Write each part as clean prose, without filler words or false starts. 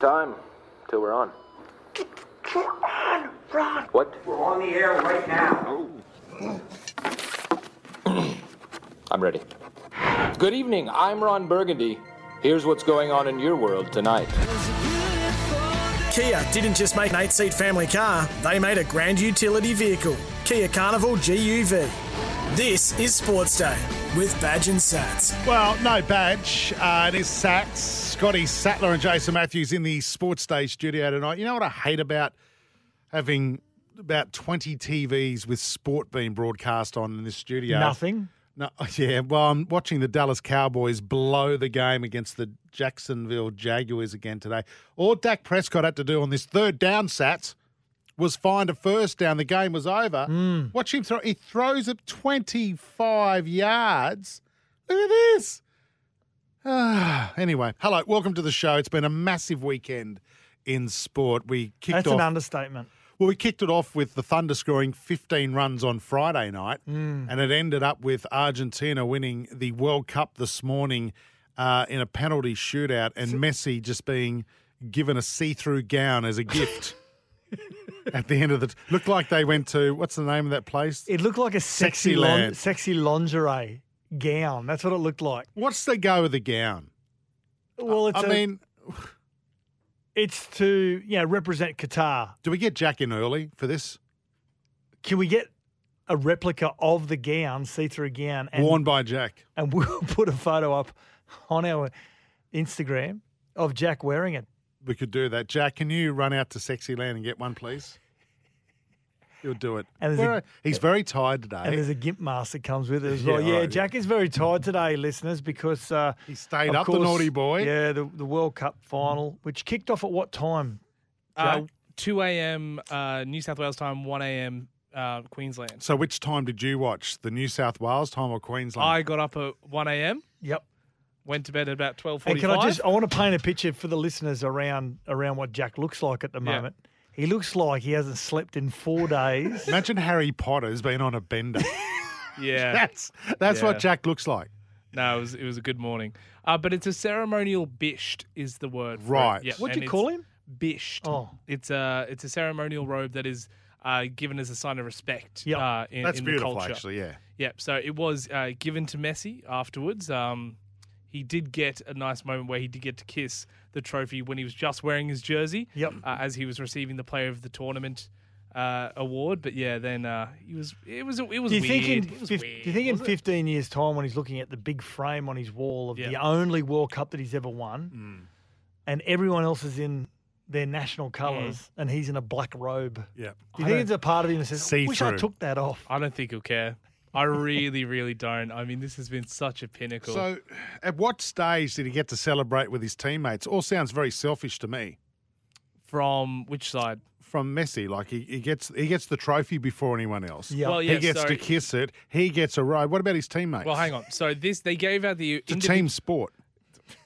Time till we're on. We're on, Ron. What? We're on the air right now. I'm ready. Good evening, I'm Ron Burgundy. Here's what's going on in your world tonight. Kia didn't just make an 8-seat family car, they made a grand utility vehicle. Kia Carnival GUV. This is Sports Day with Badge and Sats. Well, no Badge. It is Sats. Scotty Sattler and Jason Matthews in the Sports Day studio tonight. You know what I hate about having about 20 TVs with sport being broadcast on in this studio? Nothing. No, yeah, well, I'm watching the Dallas Cowboys blow the game against the Jacksonville Jaguars again today. All Dak Prescott had to do on this third down, Sats, was find a first down. The game was over. Watch him throw. He throws up 25 yards. Look at this. Anyway, hello, welcome to the show. It's been a massive weekend in sport. That's an understatement. Well, we kicked it off with the Thunder scoring 15 runs on Friday night, and it ended up with Argentina winning the World Cup this morning in a penalty shootout, and Messi just being given a see-through gown as a gift. At the end of the looked like they went to, what's the name of that place? It looked like a sexy lingerie gown. That's what it looked like. What's the go with the gown? Well, it's to represent Qatar. Do we get Jack in early for this? Can we get a replica of the gown, see-through gown, worn by Jack? And we'll put a photo up on our Instagram of Jack wearing it. We could do that. Jack, can you run out to Sexyland and get one, please? You'll do it. And he's very tired today. And there's a gimp mask that comes with it as well. Yeah, Jack is very tired today, listeners, because... he stayed up, course, the naughty boy. Yeah, the World Cup final, which kicked off at what time, Jack? 2 a.m. New South Wales time, 1 a.m. Queensland. So which time did you watch? The New South Wales time or Queensland? I got up at 1 a.m. Yep. Went to bed at about 12:45. And can I want to paint a picture for the listeners around what Jack looks like at the moment. Yeah. He looks like he hasn't slept in 4 days. Imagine Harry Potter's been on a bender. Yeah. That's what Jack looks like. No, it was a good morning. But it's a ceremonial bisht is the word. Right. Yeah. What'd you call him? Bisht. Oh. It's a ceremonial robe that is given as a sign of respect in the culture. That's beautiful, actually, yeah. Yeah, so it was given to Messi afterwards. He did get a nice moment where he did get to kiss the trophy when he was just wearing his jersey as he was receiving the Player of the Tournament award. But, yeah, then it was weird. Do you think in 15 years' time when he's looking at the big frame on his wall of the only World Cup that he's ever won and everyone else is in their national colours and he's in a black robe? Yeah. Do you think it's a part of him that says, I wish I took that off? I don't think he'll care. I really, really don't. I mean, this has been such a pinnacle. So at what stage did he get to celebrate with his teammates? All sounds very selfish to me. From which side? From Messi. Like, he gets the trophy before anyone else. Yeah. Well, he gets to kiss it. He gets a ride. What about his teammates? Well, hang on. So they gave out the... It's a team sport.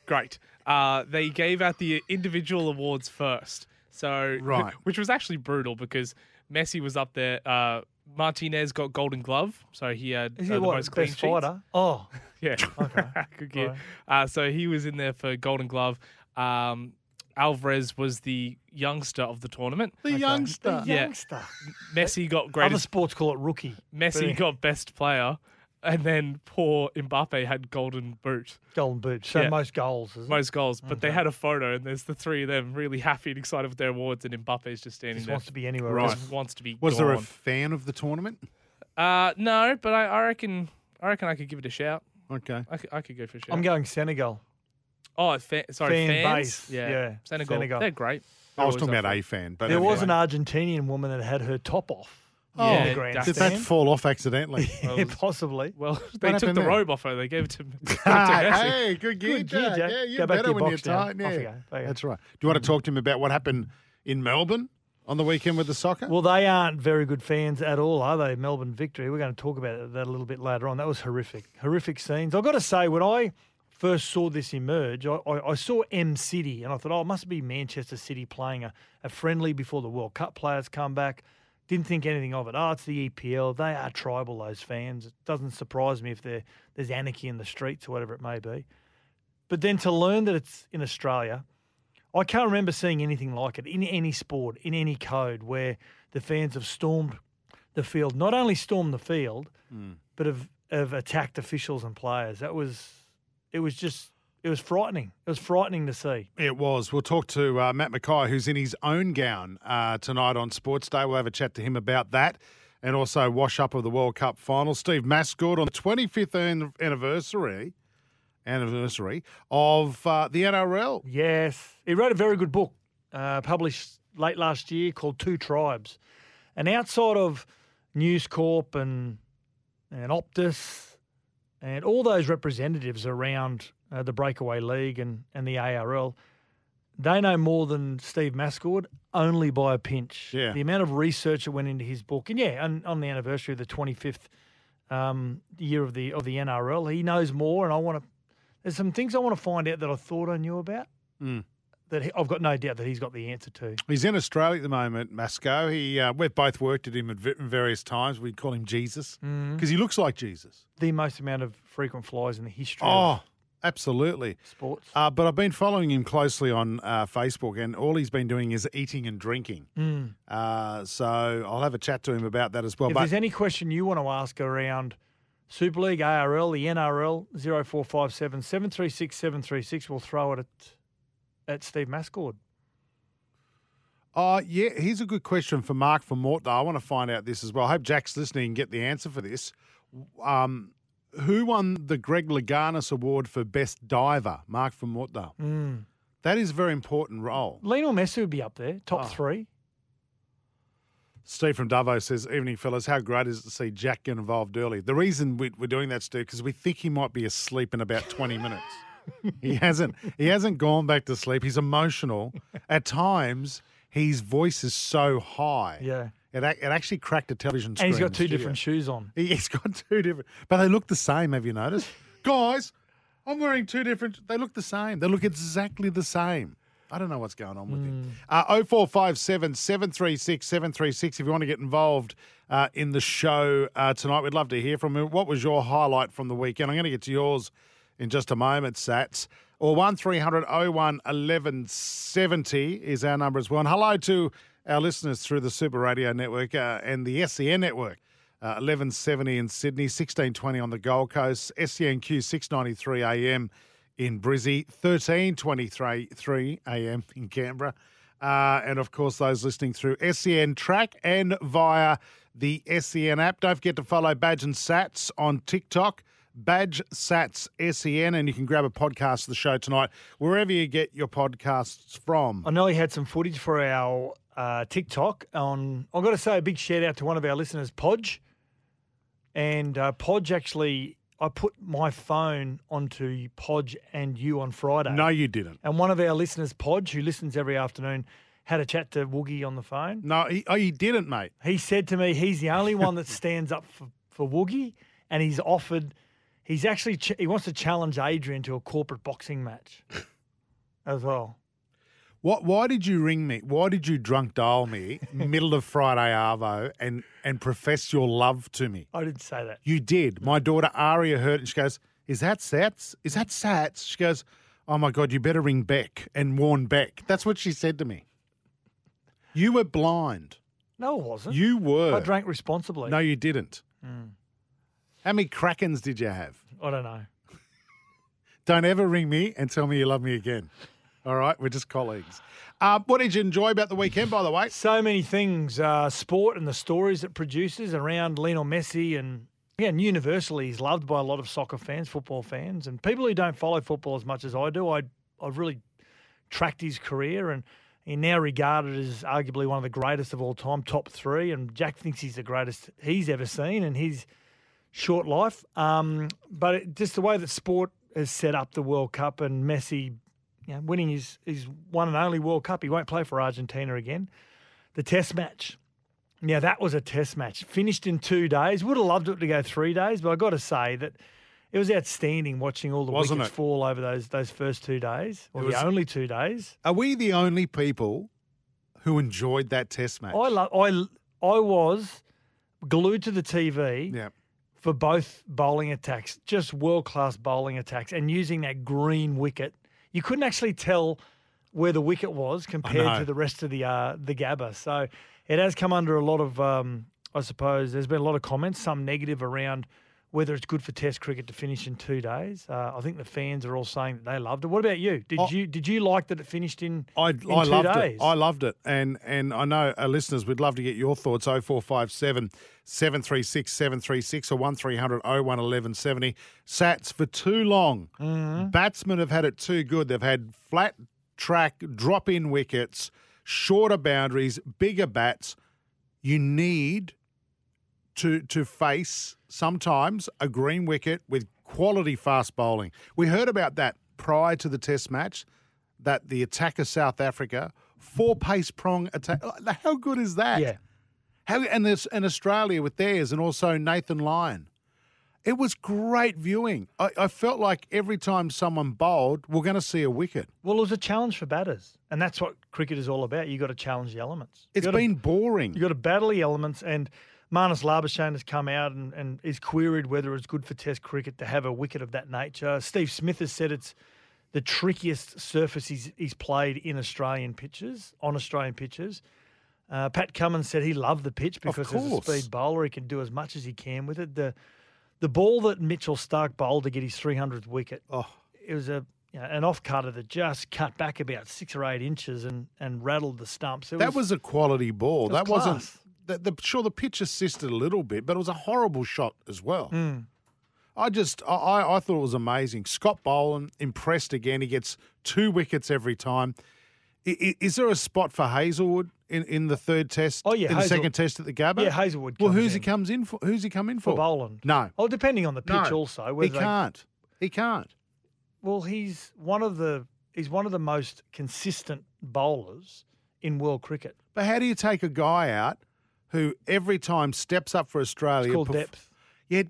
Great. They gave out the individual awards first. So right. Which was actually brutal because Messi was up there... Martinez got Golden Glove, so he had the most clean sheets. Best fighter? Oh. Yeah. Okay. Good gear. Right. So he was in there for Golden Glove. Alvarez was the youngster of the tournament. The youngster. Messi got greatest. Other sports call it rookie. Messi got best player. And then poor Mbappe had golden boot. Golden boot. So most goals. Most goals. But they had a photo and there's the three of them really happy and excited with their awards and Mbappe's just standing there. Just wants to be anywhere. Right. Just wants to be gone. Was there a fan of the tournament? No, but I reckon I could give it a shout. Okay. I could go for a shout. I'm going Senegal. Oh, fans. Base. Yeah. Senegal. They're great. I was talking about a fan. But there was an Argentinian woman that had her top off. The grandstand. Did that fall off accidentally? Yeah, possibly. Well, they took the robe off her. They gave it to me. Hey, good gear, Jack. Yeah, you're better when you're tight. Yeah. That's right. Do you want to talk to him about what happened in Melbourne on the weekend with the soccer? Well, they aren't very good fans at all, are they? Melbourne Victory. We're going to talk about that a little bit later on. That was horrific. Horrific scenes. I've got to say, when I first saw this emerge, I saw M City and I thought, oh, it must be Manchester City playing a friendly before the World Cup players come back. Didn't think anything of it. Oh, it's the EPL. They are tribal, those fans. It doesn't surprise me if there's anarchy in the streets or whatever it may be. But then to learn that it's in Australia, I can't remember seeing anything like it in any sport, in any code, where the fans have stormed the field. Not only stormed the field, but have attacked officials and players. It was frightening. It was frightening to see. It was. We'll talk to Matt McKay, who's in his own gown tonight on Sports Day. We'll have a chat to him about that and also wash-up of the World Cup final. Steve Mascord on the 25th anniversary of the NRL. Yes. He wrote a very good book published late last year called Two Tribes. And outside of News Corp and Optus and all those representatives around the Breakaway League and the ARL, they know more than Steve Mascord, only by a pinch. Yeah. The amount of research that went into his book, and on the anniversary of the 25th year of the NRL, he knows more. And there's some things I want to find out that I thought I knew about. I've got no doubt that he's got the answer to. He's in Australia at the moment, Masco. We've both worked at him at various times. We call him Jesus because he looks like Jesus. The most amount of frequent flies in the history. Oh. Absolutely. Sports. But I've been following him closely on Facebook, and all he's been doing is eating and drinking. So I'll have a chat to him about that as well. If there's any question you want to ask around Super League, ARL, the NRL, 0457 736 736, we'll throw it at Steve Mascord. Yeah, here's a good question for Mark from Mort, though. I want to find out this as well. I hope Jack's listening and get the answer for this. Who won the Greg Louganis Award for Best Diver? Mark from Mortdale. That is a very important role. Lionel Messi would be up there, top three. Steve from Dubbo says, evening, fellas, how great is it to see Jack get involved early? The reason we're doing that, Steve, because we think he might be asleep in about 20 minutes. He hasn't gone back to sleep. He's emotional. At times, his voice is so high. Yeah. It actually cracked a television screen. And he's got two different shoes on. He's got two different. But they look the same, have you noticed? Guys, I'm wearing two different. They look the same. They look exactly the same. I don't know what's going on with him. 0457 736 736 if you want to get involved in the show tonight. We'd love to hear from you. What was your highlight from the weekend? I'm going to get to yours in just a moment, Sats. Or 1300 01 1170 is our number as well. And hello to our listeners through the Super Radio Network and the SEN Network, 1170 in Sydney, 1620 on the Gold Coast, SENQ 693 AM in Brizzy, 1323 AM in Canberra. And, of course, those listening through SEN Track and via the SEN app. Don't forget to follow Badge and Sats on TikTok. Badge Sats SEN, and you can grab a podcast of the show tonight wherever you get your podcasts from. I know he had some footage for our TikTok. I've got to say a big shout out to one of our listeners, Podge. And Podge actually, I put my phone onto Podge and you on Friday. No, you didn't. And one of our listeners, Podge, who listens every afternoon, had a chat to Woogie on the phone. No, he didn't, mate. He said to me, he's the only one that stands up for Woogie, and he's offered. He's actually he wants to challenge Adrian to a corporate boxing match as well. Why did you ring me? Why did you drunk dial me middle of Friday arvo and profess your love to me? I didn't say that. You did. My daughter Aria heard it and she goes, "Is that Sats? Is that Sats?" She goes, "Oh my God, you better ring Beck and warn Beck." That's what she said to me. You were blind. No, I wasn't. You were. I drank responsibly. No, you didn't. How many Krakens did you have? I don't know. Don't ever ring me and tell me you love me again. All right, we're just colleagues. What did you enjoy about the weekend, by the way? So many things. Sport and the stories it produces around Lionel Messi and universally he's loved by a lot of soccer fans, football fans, and people who don't follow football as much as I do. I've really tracked his career and He's now regarded as arguably one of the greatest of all time, top three, and Jack thinks he's the greatest he's ever seen in his short life. But just the way that sport has set up the World Cup and Messi, you know, winning his one and only World Cup. He won't play for Argentina again. The test match. Now, that was a test match. Finished in 2 days. Would have loved it to go 3 days, but I've got to say that it was outstanding watching all the wickets fall over those first 2 days, or the only 2 days. Are we the only people who enjoyed that test match? I was glued to the TV for both bowling attacks, just world-class bowling attacks, and using that green wicket. You couldn't actually tell where the wicket was compared to the rest of the Gabba. So it has come under a lot of, I suppose, there's been a lot of comments, some negative around whether it's good for Test cricket to finish in 2 days. I think the fans are all saying that they loved it. What about you? Did you like that it finished in two days? I loved it. And I know our listeners, we'd love to get your thoughts. 0457 736 736 or 1300 01 1170. Sats for too long. Mm-hmm. Batsmen have had it too good. They've had flat track, drop-in wickets, shorter boundaries, bigger bats. You need to face sometimes a green wicket with quality fast bowling. We heard about that prior to the test match, that the attacker South Africa, four-pace prong attack. How good is that? Yeah. And Australia with theirs and also Nathan Lyon. It was great viewing. I felt like every time someone bowled, we're going to see a wicket. Well, it was a challenge for batters, and that's what cricket is all about. You've got to challenge the elements. It's been boring. You've got to battle the elements, and Marnus Labuschagne has come out and is queried whether it's good for Test cricket to have a wicket of that nature. Steve Smith has said it's the trickiest surface he's played in Australian pitches, on Australian pitches. Pat Cummins said he loved the pitch because as a speed bowler, he can do as much as he can with it. The ball that Mitchell Starc bowled to get his 300th wicket, it was an off cutter that just cut back about 6 or 8 inches and rattled the stumps. That was a quality ball. That class. Wasn't. Sure, the pitch assisted a little bit, but it was a horrible shot as well. Mm. I thought it was amazing. Scott Boland impressed again. He gets 2 wickets every time. Is there a spot for Hazelwood in the third test? Oh yeah, in the second test at the Gabba. Yeah, Hazelwood. Well, who's he come in for? For Boland. No. Oh, depending on the pitch also. He can't. He can't. Well, he's one of the most consistent bowlers in world cricket. But how do you take a guy out who every time steps up for Australia? It's called depth. Yeah,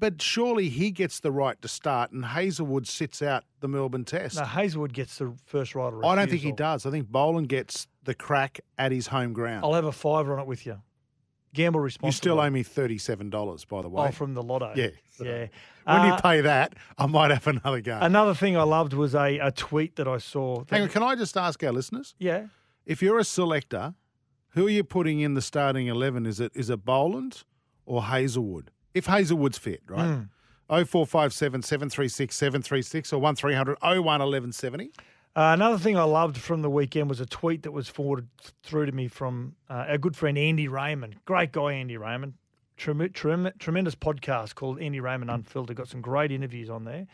but surely he gets the right to start and Hazelwood sits out the Melbourne Test. No, Hazelwood gets the first right of refusal. I don't think he does. I think Boland gets the crack at his home ground. I'll have a $5 on it with you. Gamble responsibly. You still owe me $37, by the way. Oh, from the lotto. Yeah. So yeah. When you pay that, I might have another go. Another thing I loved was a tweet that I saw. Hang on, can I just ask our listeners? Yeah. If you're a selector, who are you putting in the starting 11? Is it Boland or Hazelwood? If Hazelwood's fit, right? 0457 736 736 or 1300 01 1170. Another thing I loved from the weekend was a tweet that was forwarded through to me from our good friend Andy Raymond. Great guy, Andy Raymond. Tremendous podcast called Andy Raymond Unfiltered. Got some great interviews on there.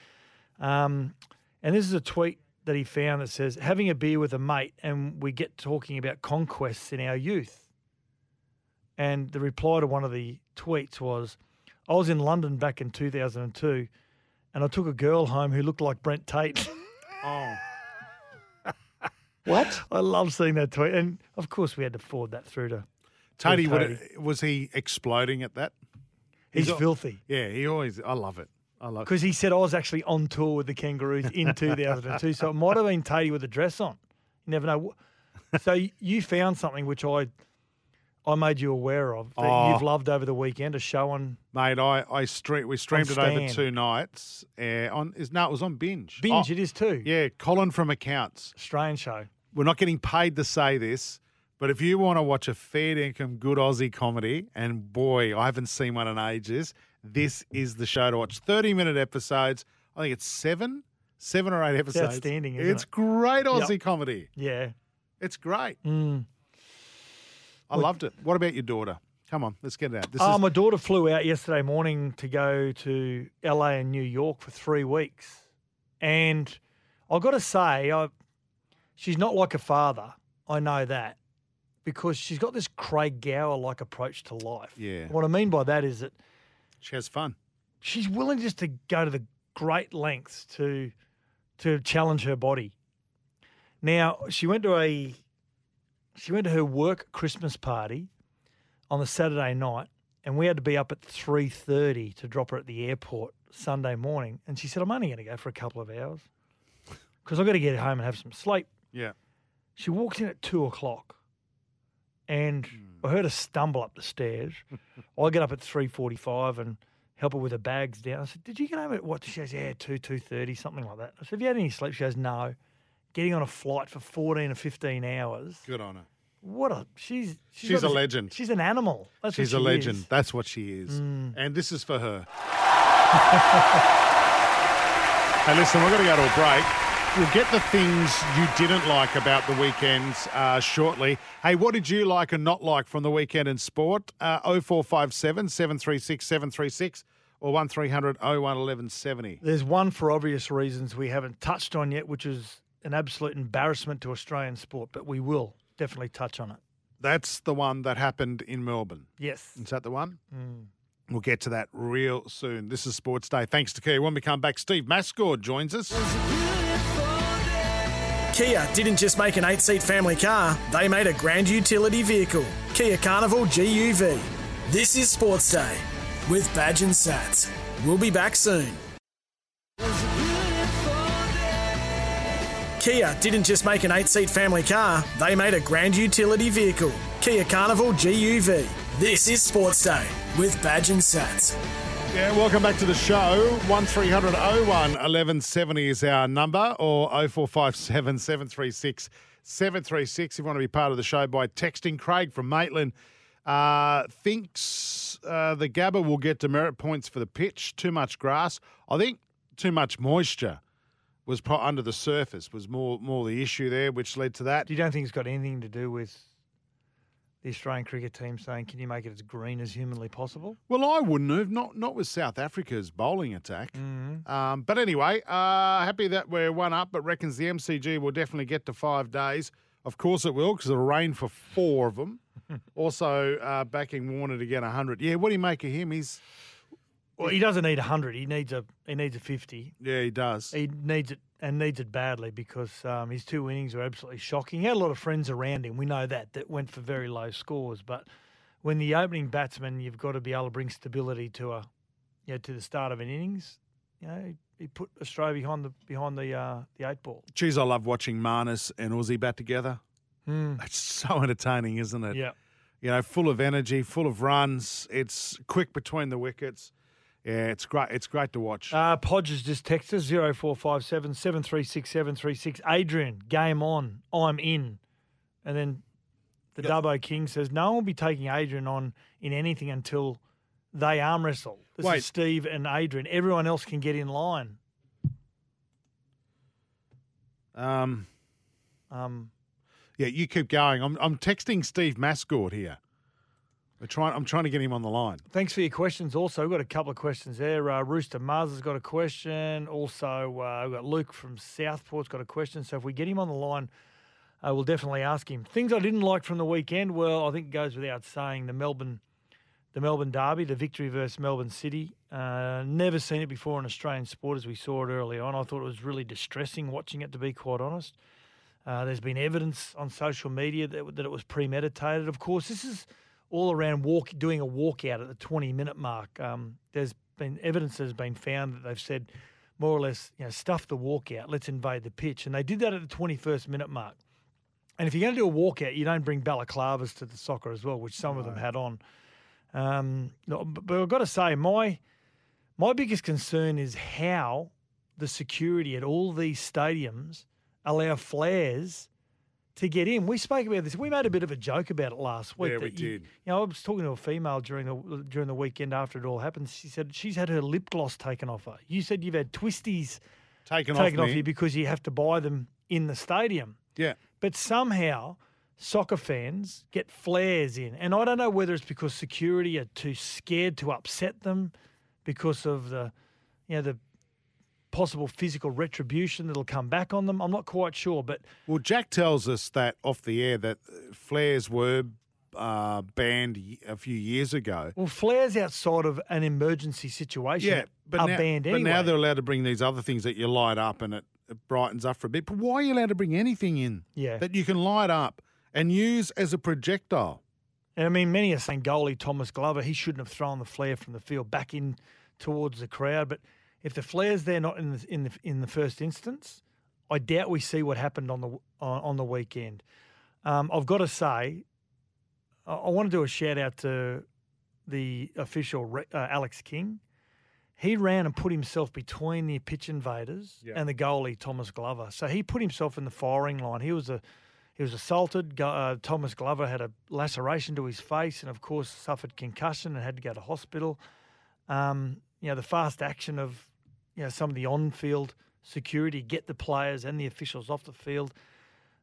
And this is a tweet that he found that says, having a beer with a mate and we get talking about conquests in our youth. And the reply to one of the tweets was, I was in London back in 2002 and I took a girl home who looked like Brent Tate. Oh. What? I love seeing that tweet. And, of course, we had to forward that through to Tatey. Was he exploding at that? He's filthy. Yeah, he always – I love it. Because he said I was actually on tour with the Kangaroos in 2002, so it might have been Tatey with a dress on. You never know. So you found something which I made you aware of that you've loved over the weekend, a show on. Mate, we streamed it over 2 nights. It was on Binge. Binge, it is too. Yeah, Colin from Accounts. Australian show. We're not getting paid to say this, but if you want to watch a fair income, good Aussie comedy, and boy, I haven't seen one in ages, this is the show to watch. 30-minute episodes. I think it's 7 or 8 episodes. It's outstanding, isn't it? It's great Aussie comedy. Yeah. It's great. Mm. I loved it. What about your daughter? Come on, let's get it out. My daughter flew out yesterday morning to go to LA and New York for 3 weeks. And I've got to say, she's not like a father. I know that, because she's got this Craig Gower-like approach to life. Yeah. What I mean by that is that she has fun. She's willing just to go to the great lengths to challenge her body. Now, she went to her work Christmas party on the Saturday night, and we had to be up at 3:30 to drop her at the airport Sunday morning. And she said, I'm only going to go for a couple of hours because I've got to get home and have some sleep. Yeah. She walked in at 2 o'clock, and I heard her stumble up the stairs. I get up at 3:45 and help her with her bags down. I said, did you get home at what? She goes, yeah, 2:30, something like that. I said, have you had any sleep? She goes, no. Getting on a flight for 14 or 15 hours. Good on her. What a – she's a legend. She's an animal. That's she's what she a legend. Is. That's what she is. Mm. And this is for her. Hey, listen, we're going to go to a break. We'll get the things you didn't like about the weekends shortly. Hey, what did you like and not like from the weekend in sport? 0457 736 736. Or 1300 01 1170. There's one for obvious reasons we haven't touched on yet, which is an absolute embarrassment to Australian sport, but we will definitely touch on it. That's the one that happened in Melbourne. Yes. Is that the one? Mm. We'll get to that real soon. This is Sports Day. Thanks to Kia. When we come back, Steve Mascord joins us. Kia didn't just make an 8-seat family car. They made a grand utility vehicle. Kia Carnival GUV. This is Sports Day with Badge and Sats. We'll be back soon. Kia didn't just make an 8-seat family car. They made a grand utility vehicle. Kia Carnival GUV. This is Sports Day with Badge and Sats. Yeah, welcome back to the show. 1300 01 1170 is our number, or 0457 736 736 if you want to be part of the show by texting. Craig from Maitland thinks the Gabba will get demerit points for the pitch. Too much grass. I think too much moisture was under the surface was more the issue there, which led to that. You don't think it's got anything to do with the Australian cricket team saying, can you make it as green as humanly possible? Well, I wouldn't have, not with South Africa's bowling attack. Mm-hmm. But anyway, happy that we're one up, but reckons the MCG will definitely get to 5 days. Of course it will, because it'll rain for 4 of them. Also, backing Warner to get 100. Yeah, what do you make of him? Well, he doesn't need 100. He needs a 50. Yeah, he does. He needs it, and needs it badly, because his 2 innings are absolutely shocking. He had a lot of friends around him. We know that went for very low scores. But when the opening batsman, you've got to be able to bring stability to the start of an innings. You know, he put Australia behind the 8 ball. Geez, I love watching Marnus and Aussie bat together. It's so entertaining, isn't it? Yeah. You know, full of energy, full of runs. It's quick between the wickets. Yeah, it's great. It's great to watch. Podge has just texted us, 0457 736 736. Adrian, game on. I'm in. And then the Dubbo King says, no one will be taking Adrian on in anything until they arm wrestle. This is Steve and Adrian. Everyone else can get in line. Yeah, you keep going. I'm texting Steve Mascord here. I'm trying to get him on the line. Thanks for your questions. Also, we've got a couple of questions there. Rooster Mars has got a question. Also, we've got Luke from Southport's got a question. So if we get him on the line, we'll definitely ask him. Things I didn't like from the weekend. Well, I think it goes without saying. The Melbourne derby, the victory versus Melbourne City. Never seen it before in Australian sport, as we saw it early on. I thought it was really distressing watching it, to be quite honest. There's been evidence on social media that it was premeditated. Of course, this is all around doing a walkout at the 20-minute mark. There's been evidence that has been found that they've said more or less, you know, stuff the walkout, let's invade the pitch. And they did that at the 21st minute mark. And if you're going to do a walkout, you don't bring balaclavas to the soccer as well, which some of them had on. But I've got to say, my biggest concern is how the security at all these stadiums allow flares to get in. We spoke about this. We made a bit of a joke about it last week. Yeah, we did. You know, I was talking to a female during the weekend after it all happened. She said she's had her lip gloss taken off her. You said you've had twisties taken off you because you have to buy them in the stadium. Yeah. But somehow soccer fans get flares in. And I don't know whether it's because security are too scared to upset them because of the, you know, the possible physical retribution that'll come back on them. I'm not quite sure, but... Well, Jack tells us that off the air that flares were banned a few years ago. Well, flares outside of an emergency situation banned anyway. But now they're allowed to bring these other things that you light up and it brightens up for a bit. But why are you allowed to bring anything in that you can light up and use as a projectile? And I mean, many are saying goalie Thomas Glover, he shouldn't have thrown the flare from the field back in towards the crowd. But if the flare's there not in the first instance, I doubt we see what happened on the weekend. I've got to say, I want to do a shout out to the official Alex King. He ran and put himself between the pitch invaders and the goalie Thomas Glover. So he put himself in the firing line. He was assaulted. Thomas Glover had a laceration to his face and, of course, suffered concussion and had to go to hospital. The fast action of some of the on-field security, get the players and the officials off the field.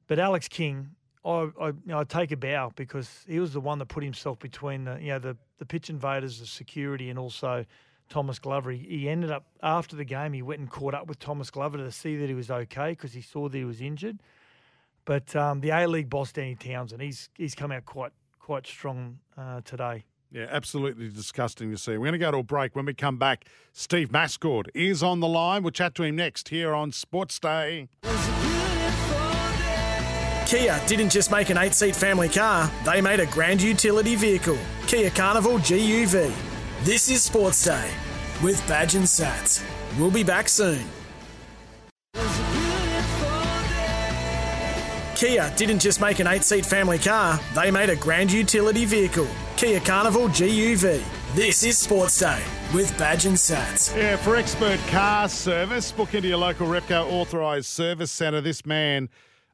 But Alex King, I take a bow because he was the one that put himself between the pitch invaders, the security, and also Thomas Glover. He ended up, after the game, he went and caught up with Thomas Glover to see that he was okay because he saw that he was injured. But the A-League boss, Danny Townsend, he's come out quite strong today. Yeah, absolutely disgusting to see. We're going to go to a break. When we come back, Steve Mascord is on the line. We'll chat to him next here on Sports Day. Kia didn't just make an 8-seat family car. They made a grand utility vehicle, Kia Carnival GUV. This is Sports Day with Badge and Sats. We'll be back soon. Kia didn't just make an 8-seat family car, they made a grand utility vehicle, Kia Carnival GUV. This is Sports Day with Badge and Sats. Yeah, for expert car service, book into your local Repco authorised service centre. This man,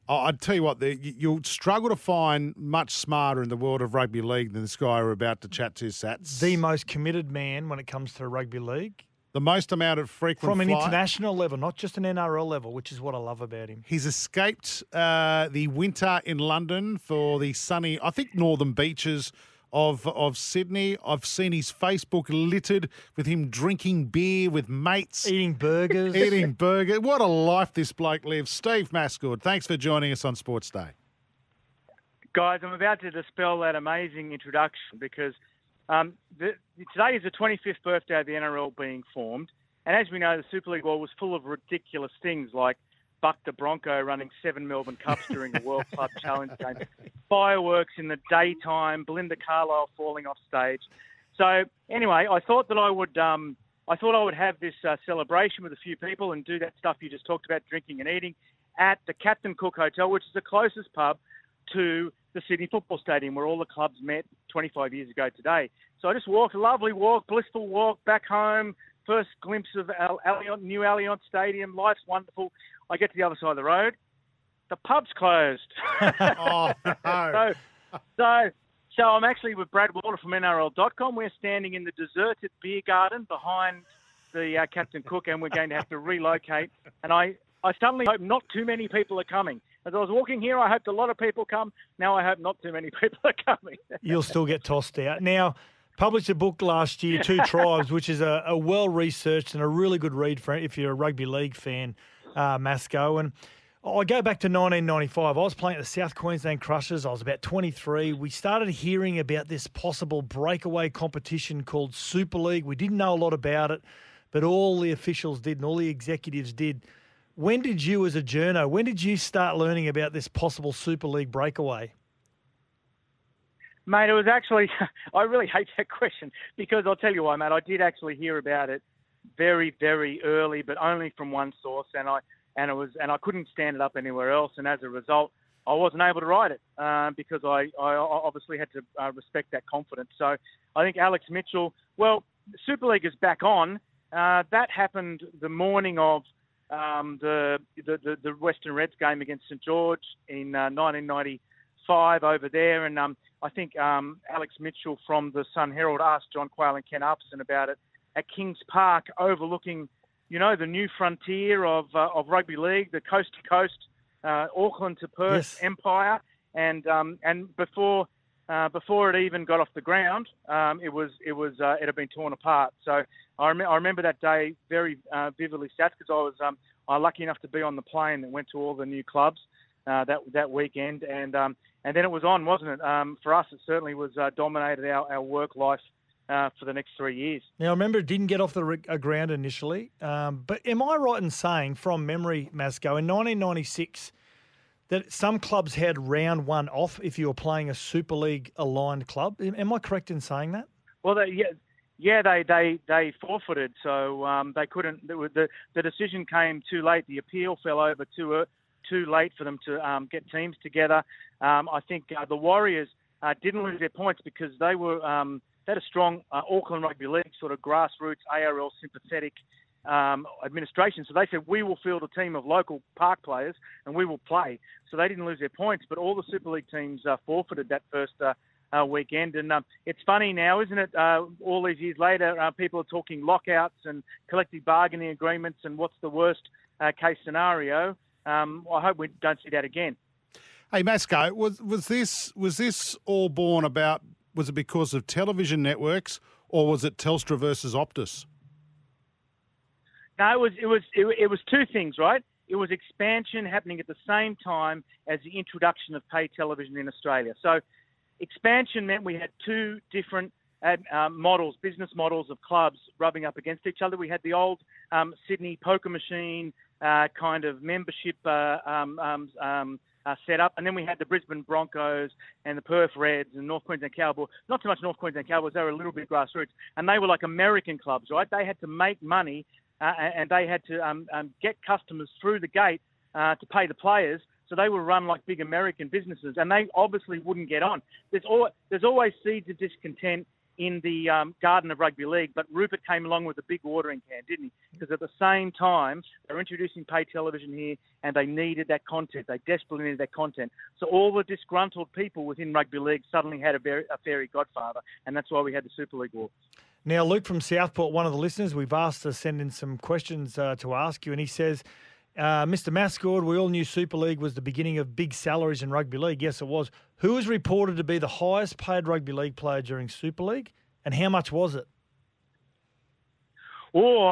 I'd tell you what, you'll struggle to find much smarter in the world of rugby league than this guy we're about to chat to, Sats. The most committed man when it comes to rugby league. The most amount of frequent from an international level, not just an NRL level, which is what I love about him. He's escaped the winter in London for the sunny, I think, northern beaches of Sydney. I've seen his Facebook littered with him drinking beer with mates. Eating burgers. What a life this bloke lives. Steve Mascord, thanks for joining us on Sports Day. Guys, I'm about to dispel that amazing introduction because... today is the 25th birthday of the NRL being formed, and as we know, the Super League War was full of ridiculous things like Buck the Bronco running 7 Melbourne Cups during the World Club Challenge game, fireworks in the daytime, Belinda Carlisle falling off stage. So anyway, I thought that I would have this celebration with a few people and do that stuff you just talked about, drinking and eating, at the Captain Cook Hotel, which is the closest pub to the Sydney Football Stadium, where all the clubs met 25 years ago today. So I just walked, a lovely walk, blissful walk, back home, first glimpse of new Allianz Stadium, life's wonderful. I get to the other side of the road, the pub's closed. Oh, no. So I'm actually with Brad Walter from NRL.com. We're standing in the deserted beer garden behind the Captain Cook, and we're going to have to relocate. And I suddenly hope not too many people are coming. As I was walking here, I hoped a lot of people come. Now I hope not too many people are coming. You'll still get tossed out. Now, published a book last year, Two Tribes, which is a well-researched and a really good read for if you're a rugby league fan, Masco. And I go back to 1995. I was playing at the South Queensland Crushers. I was about 23. We started hearing about this possible breakaway competition called Super League. We didn't know a lot about it, but all the officials did and all the executives did. When did you, as a journo, start learning about this possible Super League breakaway? Mate, it was actually... I really hate that question because I'll tell you why, mate. I did actually hear about it very, very early, but only from one source, and I couldn't stand it up anywhere else, and as a result, I wasn't able to write it because I obviously had to respect that confidence. So I think Alex Mitchell... Well, Super League is back on. That happened the morning of... the Western Reds game against St George in 1995 over there, and I think Alex Mitchell from the Sun Herald asked John Quayle and Ken Arpison about it at Kings Park, overlooking the new frontier of rugby league, the coast to coast, Auckland to Perth empire, and before Before it even got off the ground, it had been torn apart. So I remember that day very vividly, Sats, because I was lucky enough to be on the plane that went to all the new clubs that weekend, and then it was on, wasn't it? For us, it certainly was dominated our work life for the next 3 years. Now I remember it didn't get off the ground initially, but am I right in saying, from memory, Masco, in 1996? That some clubs had round one off if you were playing a Super League aligned club. Am I correct in saying that? Well, they forfeited, so they couldn't. The decision came too late. The appeal fell over too late for them to get teams together. I think the Warriors didn't lose their points because they had a strong Auckland Rugby League sort of grassroots ARL sympathetic administration. So they said, we will field a team of local park players and we will play. So they didn't lose their points, but all the Super League teams forfeited that first weekend. And it's funny now, isn't it? All these years later, people are talking lockouts and collective bargaining agreements and what's the worst case scenario. I hope we don't see that again. Hey, Masco, was this all born about, was it because of television networks or was it Telstra versus Optus? No, it was two things, right? It was expansion happening at the same time as the introduction of pay television in Australia. So expansion meant we had two different models, business models of clubs rubbing up against each other. We had the old Sydney poker machine kind of membership set up, and then we had the Brisbane Broncos and the Perth Reds and North Queensland Cowboys. Not so much North Queensland Cowboys; they were a little bit grassroots, and they were like American clubs, right? They had to make money. And they had to get customers through the gate to pay the players, so they were run like big American businesses, and they obviously wouldn't get on. There's always seeds of discontent in the garden of rugby league, but Rupert came along with a big watering can, didn't he? Because at the same time, they were introducing pay television here, and they needed that content. They desperately needed that content. So all the disgruntled people within rugby league suddenly had a fairy godfather, and that's why we had the Super League War. Now, Luke from Southport, one of the listeners, we've asked to send in some questions to ask you, and he says, Mr. Mascord, we all knew Super League was the beginning of big salaries in rugby league. Yes, it was. Who was reported to be the highest paid rugby league player during Super League, and how much was it? Oh,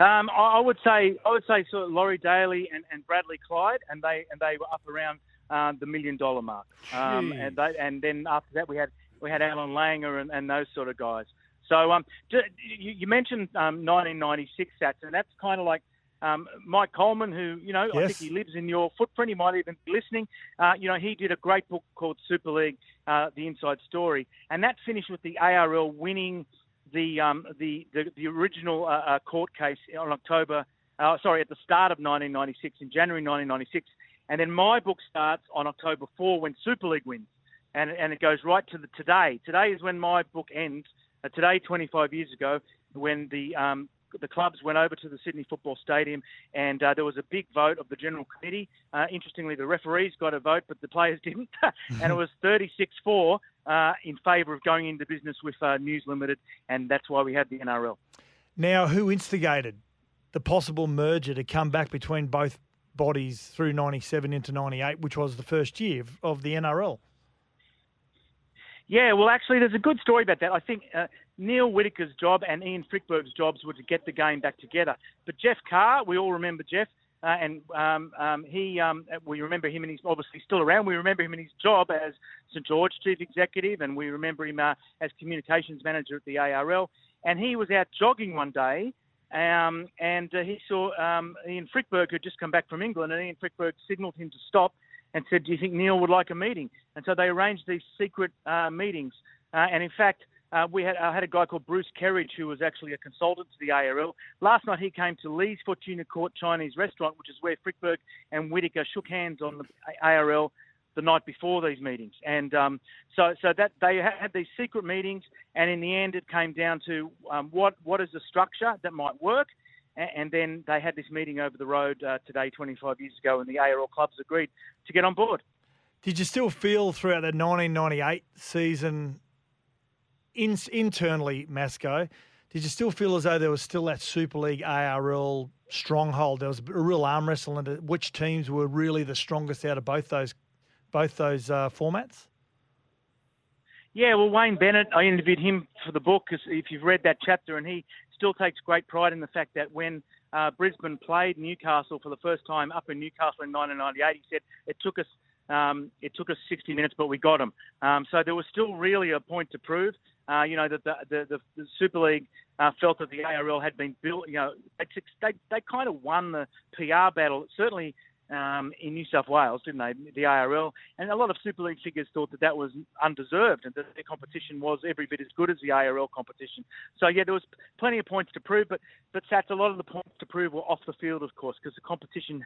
I would say sort of Laurie Daly and Bradley Clyde, and they were up around the $1 million mark. And then after that, we had Alan Langer and those sort of guys. So you mentioned 1996, Sats, and that's kind of like Mike Coleman, who, you know, yes. I think he lives in your footprint. He might even be listening. You know, he did a great book called Super League, The Inside Story, and that finished with the ARL winning the original court case on at the start of 1996, in January 1996, and then my book starts on October 4 when Super League wins. And it goes right to today. Today is when my book ends. Today, 25 years ago, when the clubs went over to the Sydney Football Stadium, and there was a big vote of the General Committee. Interestingly, the referees got a vote, but the players didn't. And it was 36-4 in favour of going into business with News Limited, and that's why we had the NRL. Now, who instigated the possible merger to come back between both bodies through 97 into 98, which was the first year of the NRL? Yeah, well, actually, there's a good story about that. I think Neil Whittaker's job and Ian Frykberg's jobs were to get the game back together. But Jeff Carr, we all remember Jeff, we remember him, and he's obviously still around. We remember him in his job as St George chief executive, and we remember him as communications manager at the ARL. And he was out jogging one day, and he saw Ian Frykberg, who'd just come back from England, and Ian Frykberg signalled him to stop and said, do you think Neil would like a meeting? And so they arranged these secret meetings. And in fact, I had a guy called Bruce Kerridge, who was actually a consultant to the ARL. Last night he came to Lee's Fortuna Court Chinese Restaurant, which is where Frykberg and Whittaker shook hands on the ARL the night before these meetings. And so that they had these secret meetings, and in the end it came down to what is the structure that might work. And then they had this meeting over the road today, 25 years ago, and the ARL clubs agreed to get on board. Did you still feel throughout the 1998 season, internally, Masco, did you still feel as though there was still that Super League ARL stronghold? There was a real arm wrestle into which teams were really the strongest out of both those formats? Yeah, well, Wayne Bennett, I interviewed him for the book, cause if you've read that chapter, and he still takes great pride in the fact that when Brisbane played Newcastle for the first time up in Newcastle in 1998, he said, it took us 60 minutes, but we got them. So there was still really a point to prove, that the Super League felt that the ARL had been built. They kind of won the PR battle, certainly in New South Wales, didn't they, the ARL? And a lot of Super League figures thought that was undeserved and that the competition was every bit as good as the ARL competition. So, yeah, there was plenty of points to prove, but Sats, a lot of the points to prove were off the field, of course, because the competition,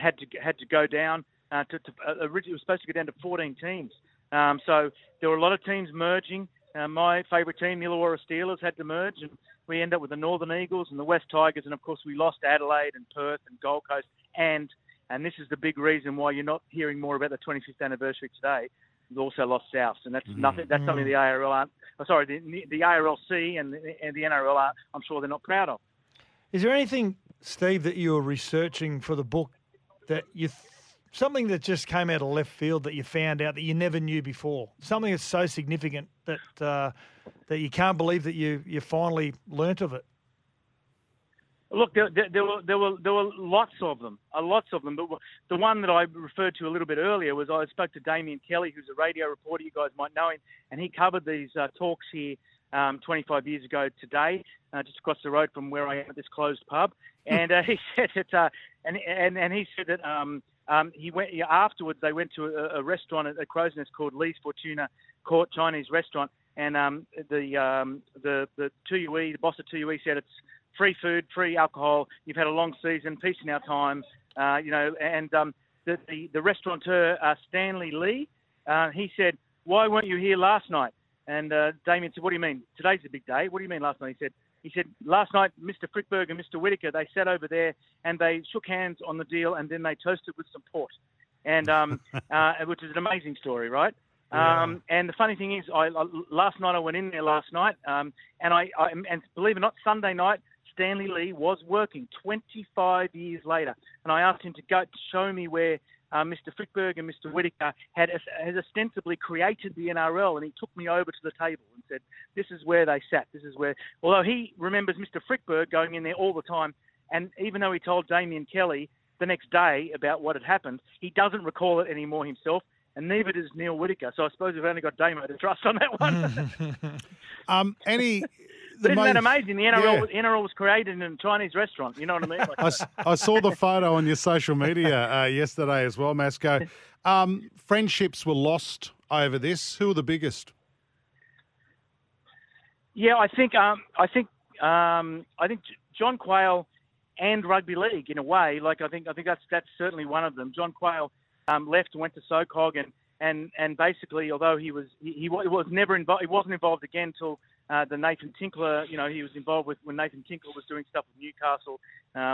had to go down. Originally, it was supposed to go down to 14 teams. So there were a lot of teams merging. My favourite team, the Illawarra Steelers, had to merge, and we end up with the Northern Eagles and the West Tigers, and, of course, we lost Adelaide and Perth and Gold Coast and this is the big reason why you're not hearing more about the 25th anniversary today. We've also lost Souths, and that's nothing. That's something the ARL aren't. The ARLC and the NRL aren't. I'm sure they're not proud of. Is there anything, Steve, that you were researching for the book that something that just came out of left field that you found out that you never knew before? Something that's so significant that you can't believe that you finally learnt of it. Look, there were lots of them. But the one that I referred to a little bit earlier was I spoke to Damien Kelly, who's a radio reporter. You guys might know him, and he covered these talks here 25 years ago today, just across the road from where I am at this closed pub. And he said that, and he said that he went afterwards. They went to a restaurant at Crow's Nest called Lee's Fortuna Court Chinese Restaurant, and the 2UE, the boss of 2UE, said it's free food, free alcohol. You've had a long season. Peace in our time, And the restaurateur Stanley Lee, he said, "Why weren't you here last night?" And Damien said, "What do you mean? Today's a big day. What do you mean last night?" He said, "Last night, Mr. Frykberg and Mr. Whittaker, they sat over there and they shook hands on the deal, and then they toasted with some port," and which is an amazing story, right? Yeah. And the funny thing is, I went in there last night, and believe it or not, Sunday night, Stanley Lee was working 25 years later, and I asked him to go to show me where Mr. Frykberg and Mr. Whittaker has ostensibly created the NRL, and he took me over to the table and said, "This is where they sat. This is where." Although he remembers Mr. Frykberg going in there all the time, and even though he told Damien Kelly the next day about what had happened, he doesn't recall it anymore himself. And neither does Neil Whittaker. So I suppose we've only got Damo to trust on that one. Isn't that amazing? The NRL was created in a Chinese restaurant. You know what I mean? I saw the photo on your social media yesterday as well, Masco. Friendships were lost over this. Who were the biggest? Yeah, I think John Quayle and rugby league in a way. Like I think that's certainly one of them. John Quayle. Left and went to SoCog and basically, although he wasn't involved again until the Nathan Tinkler. He was involved with when Nathan Tinkler was doing stuff with Newcastle,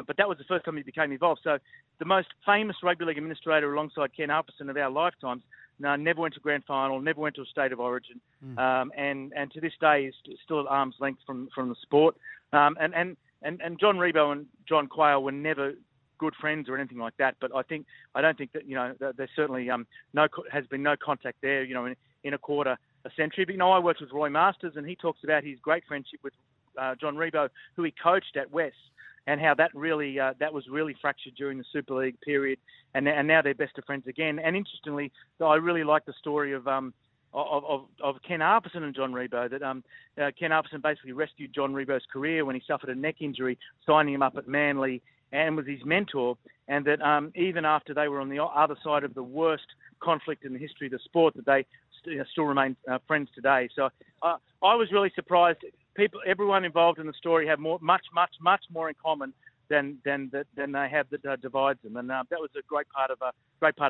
but that was the first time he became involved. So the most famous rugby league administrator, alongside Ken Arpison of our lifetimes, never went to grand final, never went to a state of origin, and to this day is still at arm's length from the sport. And John Ribot and John Quayle were never good friends or anything like that, but I don't think that there's certainly no contact there in a quarter a century. But I worked with Roy Masters, and he talks about his great friendship with John Ribot, who he coached at West, and how that really was fractured during the Super League period, and now they're best of friends again. And interestingly, I really like the story of Ken Arpison and John Ribot, that Ken Arpison basically rescued John Ribot's career when he suffered a neck injury, signing him up at Manly, and was his mentor, and that even after they were on the other side of the worst conflict in the history of the sport, that they still remain friends today. So I was really surprised. Everyone involved in the story have much more in common than they have that divides them, and that was a great part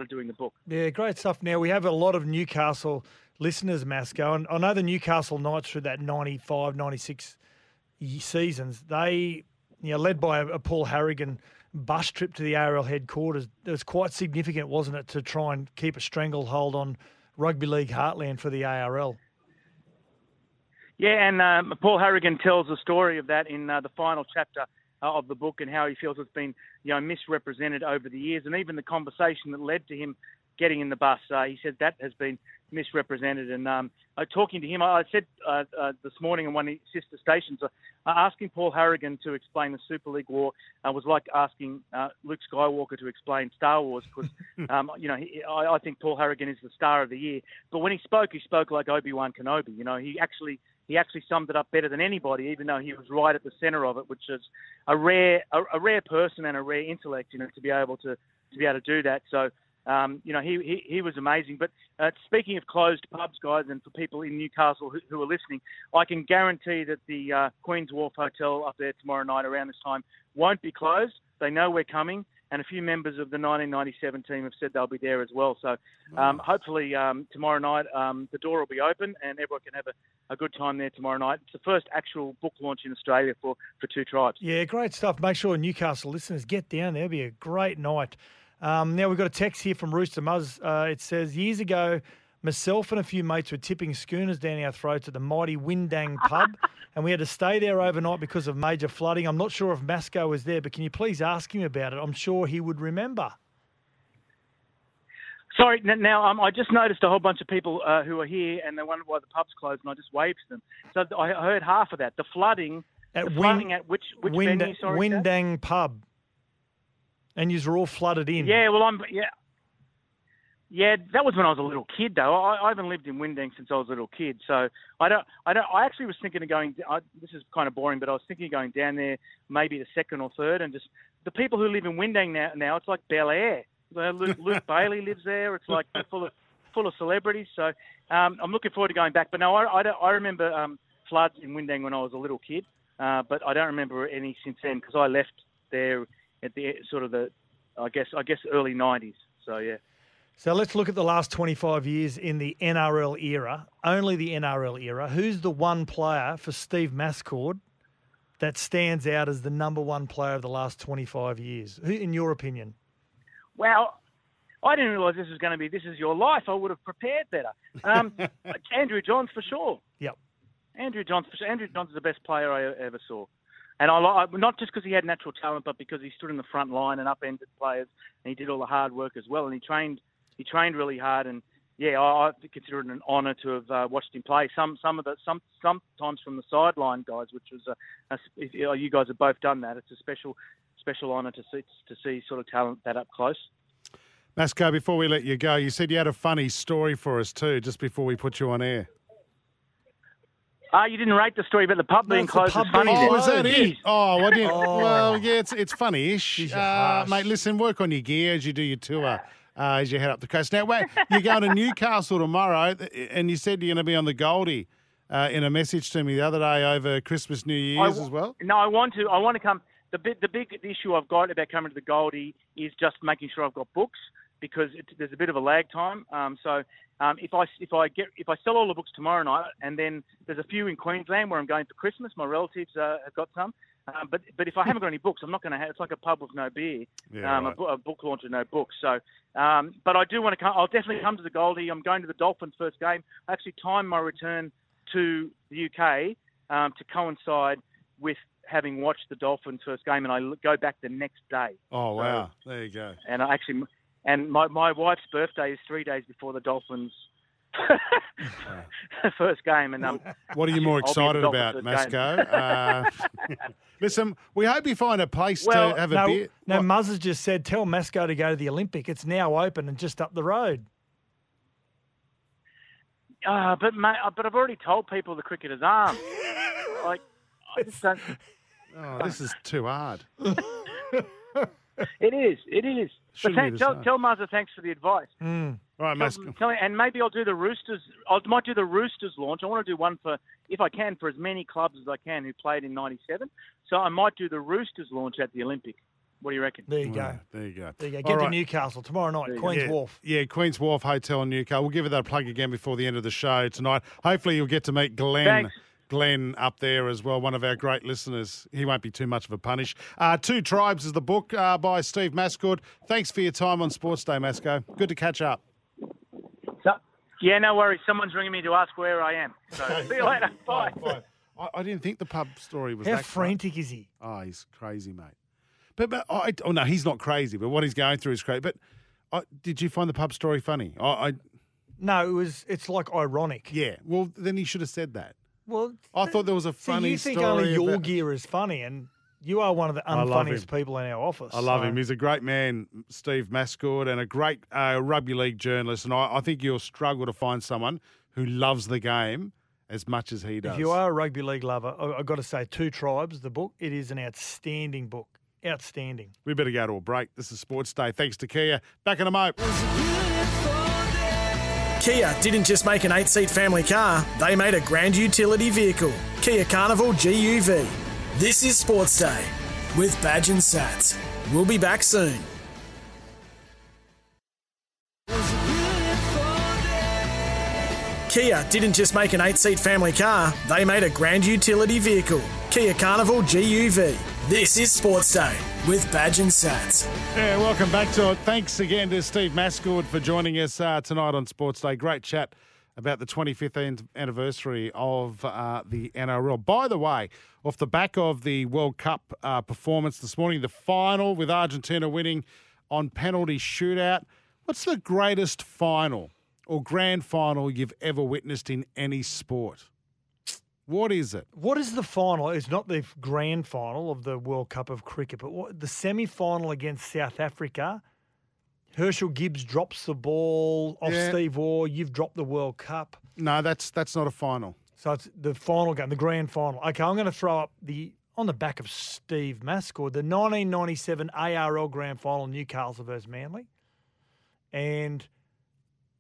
of doing the book. Yeah, great stuff. Now we have a lot of Newcastle listeners, Masco, and I know the Newcastle Knights through that 95, 96 seasons, they. Led by a Paul Harrigan bus trip to the ARL headquarters. It was quite significant, wasn't it, to try and keep a stranglehold on rugby league heartland for the ARL? Yeah, and Paul Harrigan tells the story of that in the final chapter of the book, and how he feels it's been misrepresented over the years, and even the conversation that led to him getting in the bus. He said that has been misrepresented. And talking to him, I said this morning on one of his sister stations, asking Paul Harrigan to explain the Super League War was like asking Luke Skywalker to explain Star Wars, because I think Paul Harrigan is the star of the year. But when he spoke like Obi-Wan Kenobi. You know, he actually summed it up better than anybody, even though he was right at the centre of it, which is a rare person and a rare intellect, you know, to be able to do that. So. He was amazing. But speaking of closed pubs, guys, and for people in Newcastle who are listening, I can guarantee that the Queen's Wharf Hotel up there tomorrow night around this time won't be closed. They know we're coming. And a few members of the 1997 team have said they'll be there as well. So hopefully tomorrow night the door will be open and everyone can have a good time there tomorrow night. It's the first actual book launch in Australia for Two Tribes. Yeah, great stuff. Make sure Newcastle listeners get down there. It'll be a great night. Now we've got a text here from Rooster Muzz. It says, years ago, myself and a few mates were tipping schooners down our throats at the mighty Windang pub, and we had to stay there overnight because of major flooding. I'm not sure if Masco was there, but can you please ask him about it? I'm sure he would remember. Sorry, now I just noticed a whole bunch of people who are here and they wondered why the pub's closed, and I just waved to them. So I heard half of that. The flooding at which venue? Sorry, Windang pub. And yous were all flooded in. Yeah, well, Yeah, that was when I was a little kid, though. I haven't lived in Windang since I was a little kid, so I don't. I actually was thinking of going. This is kind of boring, but I was thinking of going down there, maybe the second or third, and just the people who live in Windang now it's like Bel Air. Luke Bailey lives there. It's like full of celebrities. So I'm looking forward to going back. But no, I remember floods in Windang when I was a little kid, but I don't remember any since then because I left there at the sort of I guess early 90s. So, yeah. So let's look at the last 25 years in the NRL era, only the NRL era. Who's the one player for Steve Mascord that stands out as the number one player of the last 25 years? Who, in your opinion? Well, I didn't realise this is your life. I would have prepared better. Andrew Johns for sure. Yep. Andrew Johns is the best player I ever saw. And not just because he had natural talent, but because he stood in the front line and upended players, and he did all the hard work as well. And he trained really hard. And yeah, I consider it an honour to have watched him play. Sometimes from the sideline, guys, which was you guys have both done that. It's a special honour to see sort of talent that up close. Masco, before we let you go, you said you had a funny story for us too, just before we put you on air. You didn't rate the story about the pub being closed. Was that it? Oh, I didn't. Well, yeah, it's funny-ish. Mate, listen, work on your gear as you do your tour, as you head up the coast. Now, wait, you're going to Newcastle tomorrow, and you said you're going to be on the Goldie in a message to me the other day over Christmas, New Year's as well. No, I want to come. The big issue I've got about coming to the Goldie is just making sure I've got books, because there's a bit of a lag time. If I sell all the books tomorrow night, and then there's a few in Queensland where I'm going for Christmas, my relatives have got some. But if I haven't got any books, I'm not going to have. It's like a pub with no beer, right. A book launch with no books. So, but I do want to come. I'll definitely come to the Goldie. I'm going to the Dolphins' first game. I actually timed my return to the UK to coincide with having watched the Dolphins' first game, and I go back the next day. Oh wow! So, there you go. And I actually. And my wife's birthday is 3 days before the Dolphins' first game. And what are you more excited about, Masco? Listen, we hope you find a place to have a beer. No, Muzz has just said, tell Masco to go to the Olympic. It's now open and just up the road. But I've already told people the cricketer's arm. Like, I just don't... Oh, this is too hard. It is. But tell Mazza thanks for the advice. All right, Masco. And maybe I'll do the Roosters. I might do the Roosters launch. I want to do one for as many clubs as I can who played in '97. So I might do the Roosters launch at the Olympic. What do you reckon? There you go. Get to Newcastle tomorrow night, Queen's Wharf. Yeah, Queen's Wharf Hotel in Newcastle. We'll give it that plug again before the end of the show tonight. Hopefully you'll get to meet Glenn. Thanks. Glenn up there as well, one of our great listeners. He won't be too much of a punish. Two Tribes is the book by Steve Mascord. Thanks for your time on Sports Day, Masco. Good to catch up. Yeah, no worries. Someone's ringing me to ask where I am. So see you later. Bye. I didn't think the pub story was that frantic is he? Oh, he's crazy, mate. But he's not crazy, but what he's going through is crazy. But Did you find the pub story funny? No, it was. It's like ironic. Yeah. Well, then he should have said that. Well, I thought there was a funny. So you think story only your gear is funny, and you are one of the unfunniest people in our office. I love him. He's a great man, Steve Mascord, and a great rugby league journalist. And I think you'll struggle to find someone who loves the game as much as he does. If you are a rugby league lover, I've got to say, Two Tribes, the book. It is an outstanding book. Outstanding. We better go to a break. This is Sports Day. Thanks to Kia. Back in a moment. Kia didn't just make an 8-seat family car, they made a grand utility vehicle, Kia Carnival GUV. This is Sports Day with Badge and Sats. We'll be back soon. Kia didn't just make an 8-seat family car, they made a grand utility vehicle, Kia Carnival GUV. This is Sports Day with Badge and Sats. Yeah, welcome back to it. Thanks again to Steve Mascord for joining us tonight on Sports Day. Great chat about the 25th anniversary of the NRL. By the way, off the back of the World Cup performance this morning, the final with Argentina winning on penalty shootout. What's the greatest final or grand final you've ever witnessed in any sport? What is it? What is the final? It's not the grand final of the World Cup of cricket, but the semi-final against South Africa. Herschel Gibbs drops the ball off Steve Waugh. You've dropped the World Cup. No, that's not a final. So it's the final game, the grand final. Okay, I'm going to throw up on the back of Steve Mascord, the 1997 ARL grand final, Newcastle versus Manly. And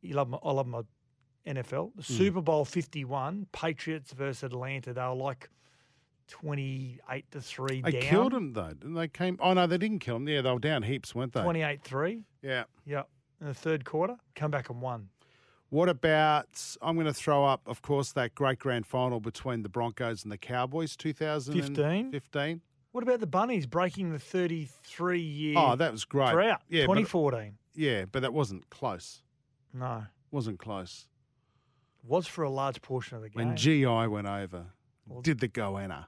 I love my NFL, the Super Bowl 51, Patriots versus Atlanta. They were like 28-3 down. They killed them, though. And they came. Oh, no, they didn't kill them. Yeah, they were down heaps, weren't they? 28-3. Yeah. Yeah. In the third quarter, come back and won. What about, I'm going to throw up, of course, that great grand final between the Broncos and the Cowboys, 2015. What about the Bunnies breaking the 33-year drought? Oh, that was great. Yeah, 2014. But that wasn't close. No. Wasn't close. Was for a large portion of the game. When GI went over, did the goanna.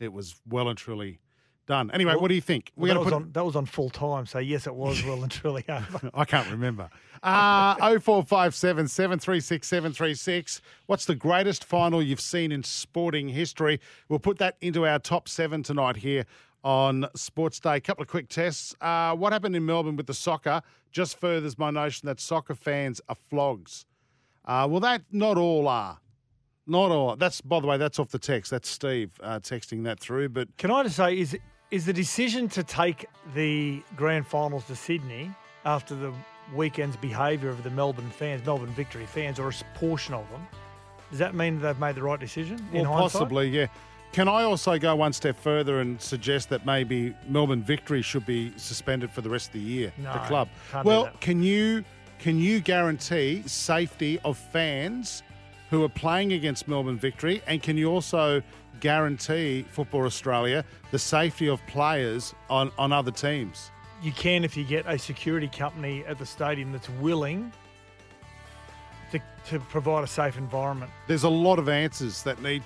It was well and truly done. Anyway, what do you think? That was on full time, so yes, it was well and truly over. I can't remember. 0457 736 736. What's the greatest final you've seen in sporting history? We'll put that into our top seven tonight here on Sports Day. A couple of quick tests. What happened in Melbourne with the soccer just furthers my notion that soccer fans are flogs. Well, that not all are. Not all. That's, by the way, that's off the text. That's Steve texting that through. But can I just say, is the decision to take the grand finals to Sydney after the weekend's behaviour of the Melbourne Victory fans, or a portion of them, does that mean they've made the right decision in hindsight? Possibly, yeah. Can I also go one step further and suggest that maybe Melbourne Victory should be suspended for the rest of the year, the club? Well, can you guarantee safety of fans who are playing against Melbourne Victory? And can you also guarantee Football Australia the safety of players on other teams? You can if you get a security company at the stadium that's willing to provide a safe environment. There's a lot of questions that need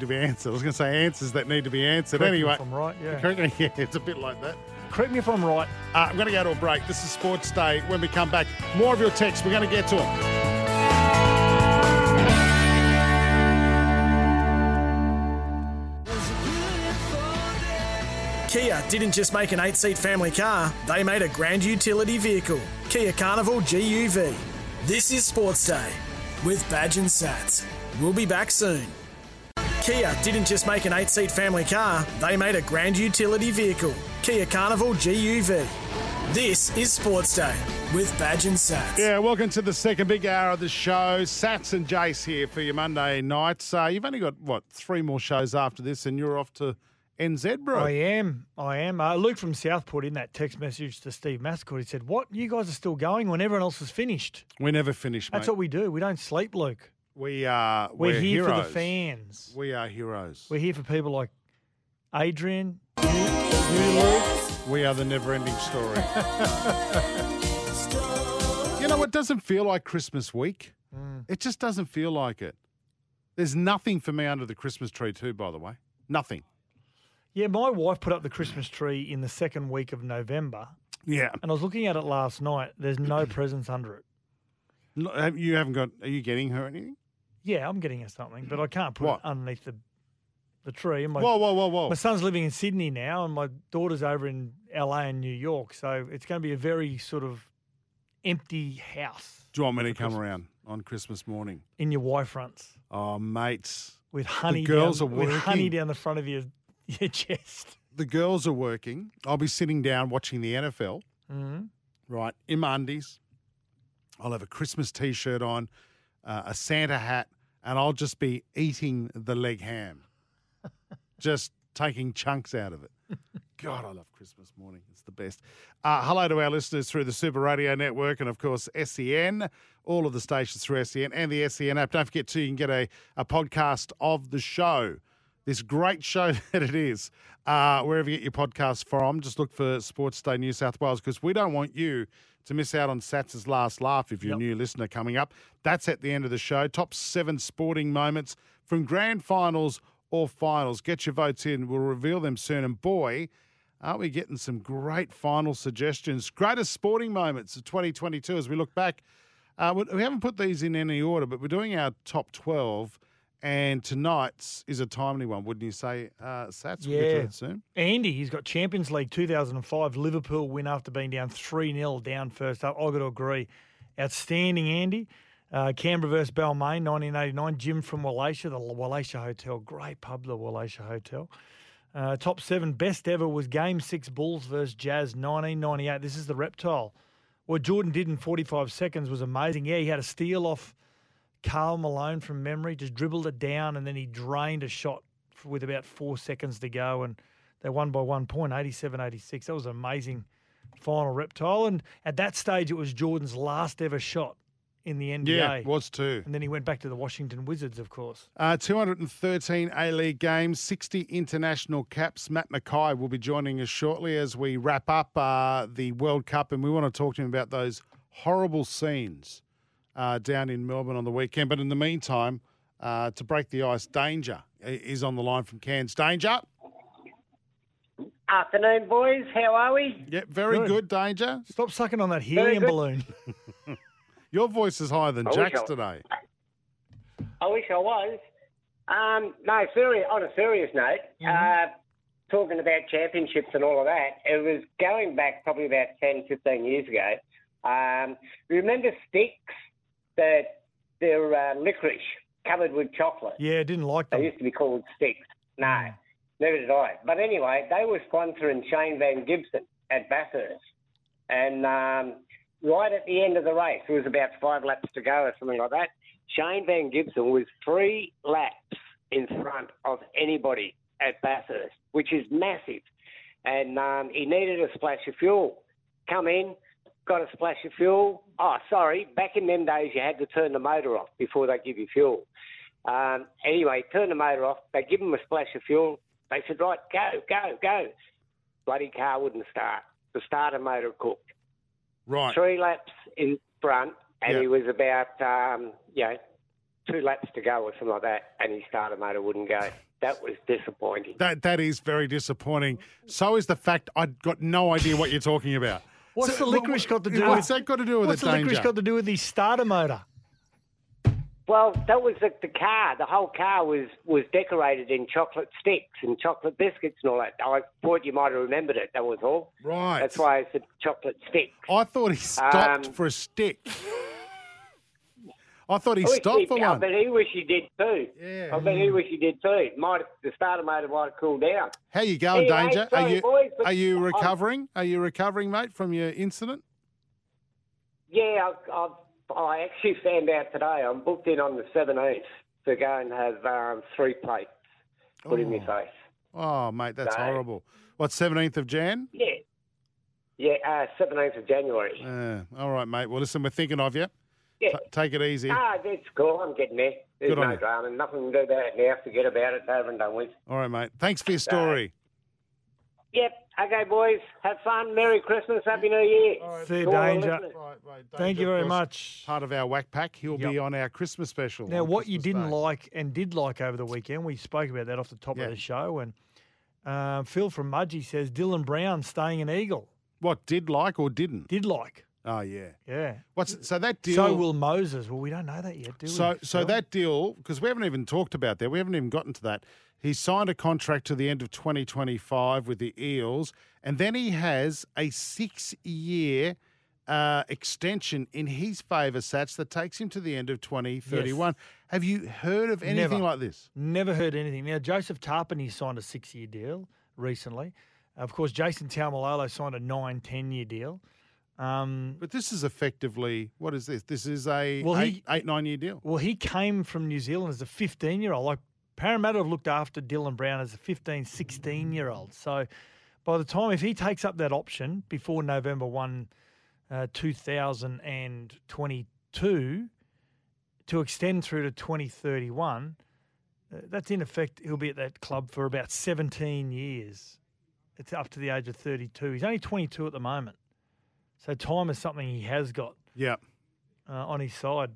to be answered. I was going to say answers that need to be answered. Correct anyway. Correct me if I'm right, yeah. It's a bit like that. Correct me if I'm right. I'm going to go to a break. This is Sports Day. When we come back, more of your texts. We're going to get to it. Kia didn't just make an 8-seat family car, they made a grand utility vehicle, Kia Carnival GUV. This is Sports Day with Badge and Sats. We'll be back soon. Kia didn't just make an 8-seat family car, they made a grand utility vehicle, Kia Carnival GUV. This is Sports Day with Badge and Sats. Yeah, welcome to the second big hour of the show. Sats and Jace here for your Monday nights. You've only got, three more shows after this, and you're off to NZ, bro. I am. Luke from Southport, in that text message to Steve Mascord, he said, what? You guys are still going when everyone else is finished? We never finish, mate. That's what we do. We don't sleep, Luke. We're here heroes. For the fans. We are heroes. We're here for people like Adrian, you, Luke. We are the never-ending story. You know, it doesn't feel like Christmas week. It just doesn't feel like it. There's nothing for me under the Christmas tree too, by the way. Nothing. Yeah, my wife put up the Christmas tree in the second week of November. Yeah. And I was looking at it last night. There's no presents under it. No, you haven't got – are you getting her anything? Yeah, I'm getting her something, but I can't put it underneath the tree. And my, whoa. My son's living in Sydney now and my daughter's over in LA and New York, so it's going to be a very sort of empty house. Do you want me to come around on Christmas morning? In your Y fronts. Oh, mates. With honey, the girls down, are working. With honey down the front of your chest. The girls are working. I'll be sitting down watching the NFL, right, in my undies. I'll have a Christmas T-shirt on, a Santa hat, and I'll just be eating the leg ham, just taking chunks out of it. God, I love Christmas morning. It's the best. Hello to our listeners through the Super Radio Network and, of course, SEN, all of the stations through SEN and the SEN app. Don't forget, too, you can get a podcast of the show, this great show that it is, wherever you get your podcast from. Just look for Sports Day New South Wales because we don't want you to miss out on Sats's Last Laugh if you're a new listener coming up. That's at the end of the show. Top 7 sporting moments from grand finals or finals. Get your votes in. We'll reveal them soon. And boy, aren't we getting some great final suggestions. Greatest sporting moments of 2022 as we look back. We haven't put these in any order, but we're doing our top 12. And tonight's is a timely one, wouldn't you say, Sats? Yeah. We'll get to it soon. Andy, he's got Champions League 2005 Liverpool win after being down 3-0 down first up. I've got to agree. Outstanding, Andy. Canberra versus Balmain, 1989. Jim from Wallachia, the Wallachia Hotel. Great pub, the Wallachia Hotel. Top 7, best ever was Game 6 Bulls versus Jazz, 1998. This is the reptile. What Jordan did in 45 seconds was amazing. Yeah, he had a steal off Karl Malone from memory, just dribbled it down, and then he drained a shot with about 4 seconds to go, and they won by 1 point, 87-86. That was an amazing final reptile. And at that stage, it was Jordan's last ever shot in the NBA. Yeah, it was too. And then he went back to the Washington Wizards, of course. 213 A-League games, 60 international caps. Matt McKay will be joining us shortly as we wrap up the World Cup, and we want to talk to him about those horrible scenes down in Melbourne on the weekend. But in the meantime, to break the ice, Danger is on the line from Cairns. Danger. Afternoon, boys. How are we? Yeah, very good, Danger. Stop sucking on that helium balloon. Your voice is higher than Jack's today. I wish I was. No, on a serious note, talking about championships and all of that, it was going back probably about 10, 15 years ago. Remember sticks? They're licorice covered with chocolate. Yeah, I didn't like them. They used to be called sticks. No, never did I. But anyway, they were sponsoring Shane Van Gibson at Bathurst. And right at the end of the race, it was about 5 laps to go or something like that, Shane Van Gibson was 3 laps in front of anybody at Bathurst, which is massive. And he needed a splash of fuel. Come in. Got a splash of fuel. Oh, sorry. Back in them days, you had to turn the motor off before they give you fuel. Anyway, turn the motor off. They give them a splash of fuel. They said, right, go, go, go. Bloody car wouldn't start. The starter motor cooked. Right. 3 laps in front, and he was about, 2 laps to go or something like that, and his starter motor wouldn't go. That was disappointing. That is very disappointing. So is the fact I got no idea what you're talking about. What's the licorice got to do with it? What's that got to do with the danger? What's the licorice got to do with the starter motor? Well, that was the car. The whole car was decorated in chocolate sticks and chocolate biscuits and all that. I thought you might have remembered it. That was all. Right. That's why I said chocolate sticks. I thought he stopped for a stick. I thought he stopped for one. I bet he wish he did too. Yeah. I bet he wish he did too. The starter motor might have cooled down. How you going, Danger? Sorry, are you recovering? Are you recovering, mate, from your incident? Yeah, I actually found out today. I'm booked in on the 17th to go and have 3 plates put in my face. Oh, mate, that's horrible. What, 17th of Jan? Yeah, 17th of January. All right, mate. Well, listen, we're thinking of you. Yeah. Take it easy. Ah, that's cool. I'm getting there. There's no drama. Nothing we can do about it now. Forget about it. It's over and done with. All right, mate. Thanks for your story. Yep. Okay, boys. Have fun. Merry Christmas. Happy New Year. All right. See you, Danger. Right, Danger. Thank you very much. Part of our Whack Pack. He'll be on our Christmas special. Now, what you didn't like and did like over the weekend, we spoke about that off the top of the show. And Phil from Mudgee says Dylan Brown staying an Eagle. What, did like or didn't? Did like. Oh, yeah. Yeah. So that deal... So will Moses. Well, we don't know that yet, do we? So that deal, because we haven't even talked about that. We haven't even gotten to that. He signed a contract to the end of 2025 with the Eels, and then he has a 6-year extension in his favour, Sats, that takes him to the end of 2031. Yes. Have you heard of anything like this? Never heard anything. Now, Joseph Tarpany signed a 6-year deal recently. Of course, Jason Taumalolo signed a 9-10-year deal. But this is effectively, what is this? This is a 8-9-year deal. Well, he came from New Zealand as a 15-year-old. Like Parramatta have looked after Dylan Brown as a 15, 16-year-old. So by the time, if he takes up that option before November 1, 2022, to extend through to 2031, that's in effect, he'll be at that club for about 17 years. It's up to the age of 32. He's only 22 at the moment. So time is something he has got on his side.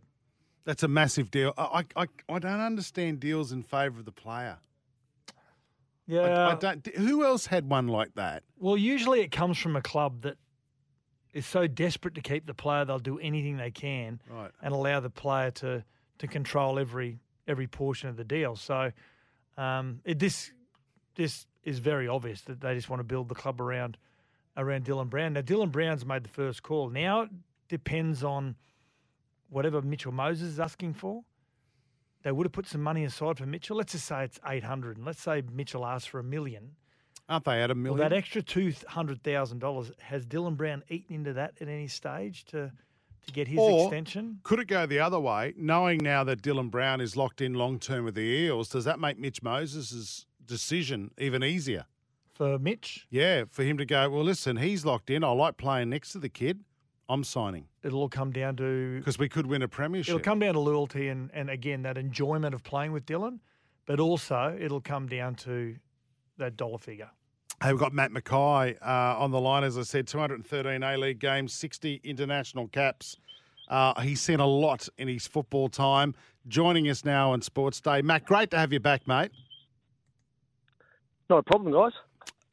That's a massive deal. I don't understand deals in favour of the player. Yeah. I don't. Who else had one like that? Well, usually it comes from a club that is so desperate to keep the player, they'll do anything they can and allow the player to control every portion of the deal. So this is very obvious that they just want to build the club around Dylan Brown. Now, Dylan Brown's made the first call. Now it depends on whatever Mitchell Moses is asking for. They would have put some money aside for Mitchell. Let's just say it's 800, and let's say Mitchell asks for $1 million. Aren't they at $1 million? Well, that extra $200,000, has Dylan Brown eaten into that at any stage to get his extension? Could it go the other way? Knowing now that Dylan Brown is locked in long-term with the Eels, does that make Mitch Moses' decision even easier? For Mitch? Yeah, for him to go, well, listen, he's locked in. I like playing next to the kid. I'm signing. It'll all come down to... Because we could win a premiership. It'll come down to loyalty and, again, that enjoyment of playing with Dylan, but also it'll come down to that dollar figure. Hey, we've got Matt McKay on the line. As I said, 213 A-League games, 60 international caps. He's seen a lot in his football time. Joining us now on Sports Day. Matt, great to have you back, mate. Not a problem, guys.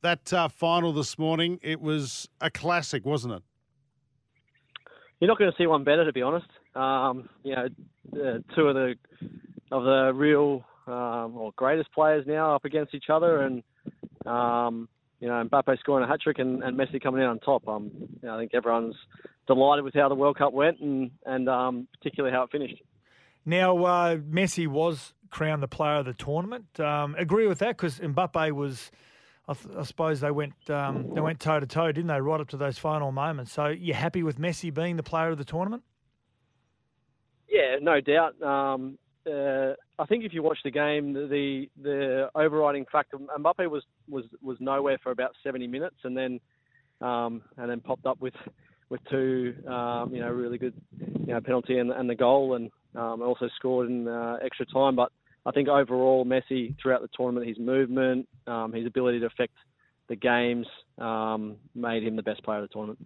That final this morning, it was a classic, wasn't it? You're not going to see one better, to be honest. Two of the real or greatest players now up against each other, and Mbappe scoring a hat trick and Messi coming out on top. I think everyone's delighted with how the World Cup went and particularly how it finished. Now, Messi was crowned the player of the tournament. Agree with that, because Mbappe was. I suppose they went toe to toe, didn't they? Right up to those final moments. So, you happy with Messi being the player of the tournament? Yeah, no doubt. I think if you watch the game, the overriding fact of Mbappe was nowhere for about 70 minutes, and then popped up with two really good penalty and the goal, and also scored in extra time, but. I think overall, Messi, throughout the tournament, his movement, his ability to affect the games, made him the best player of the tournament.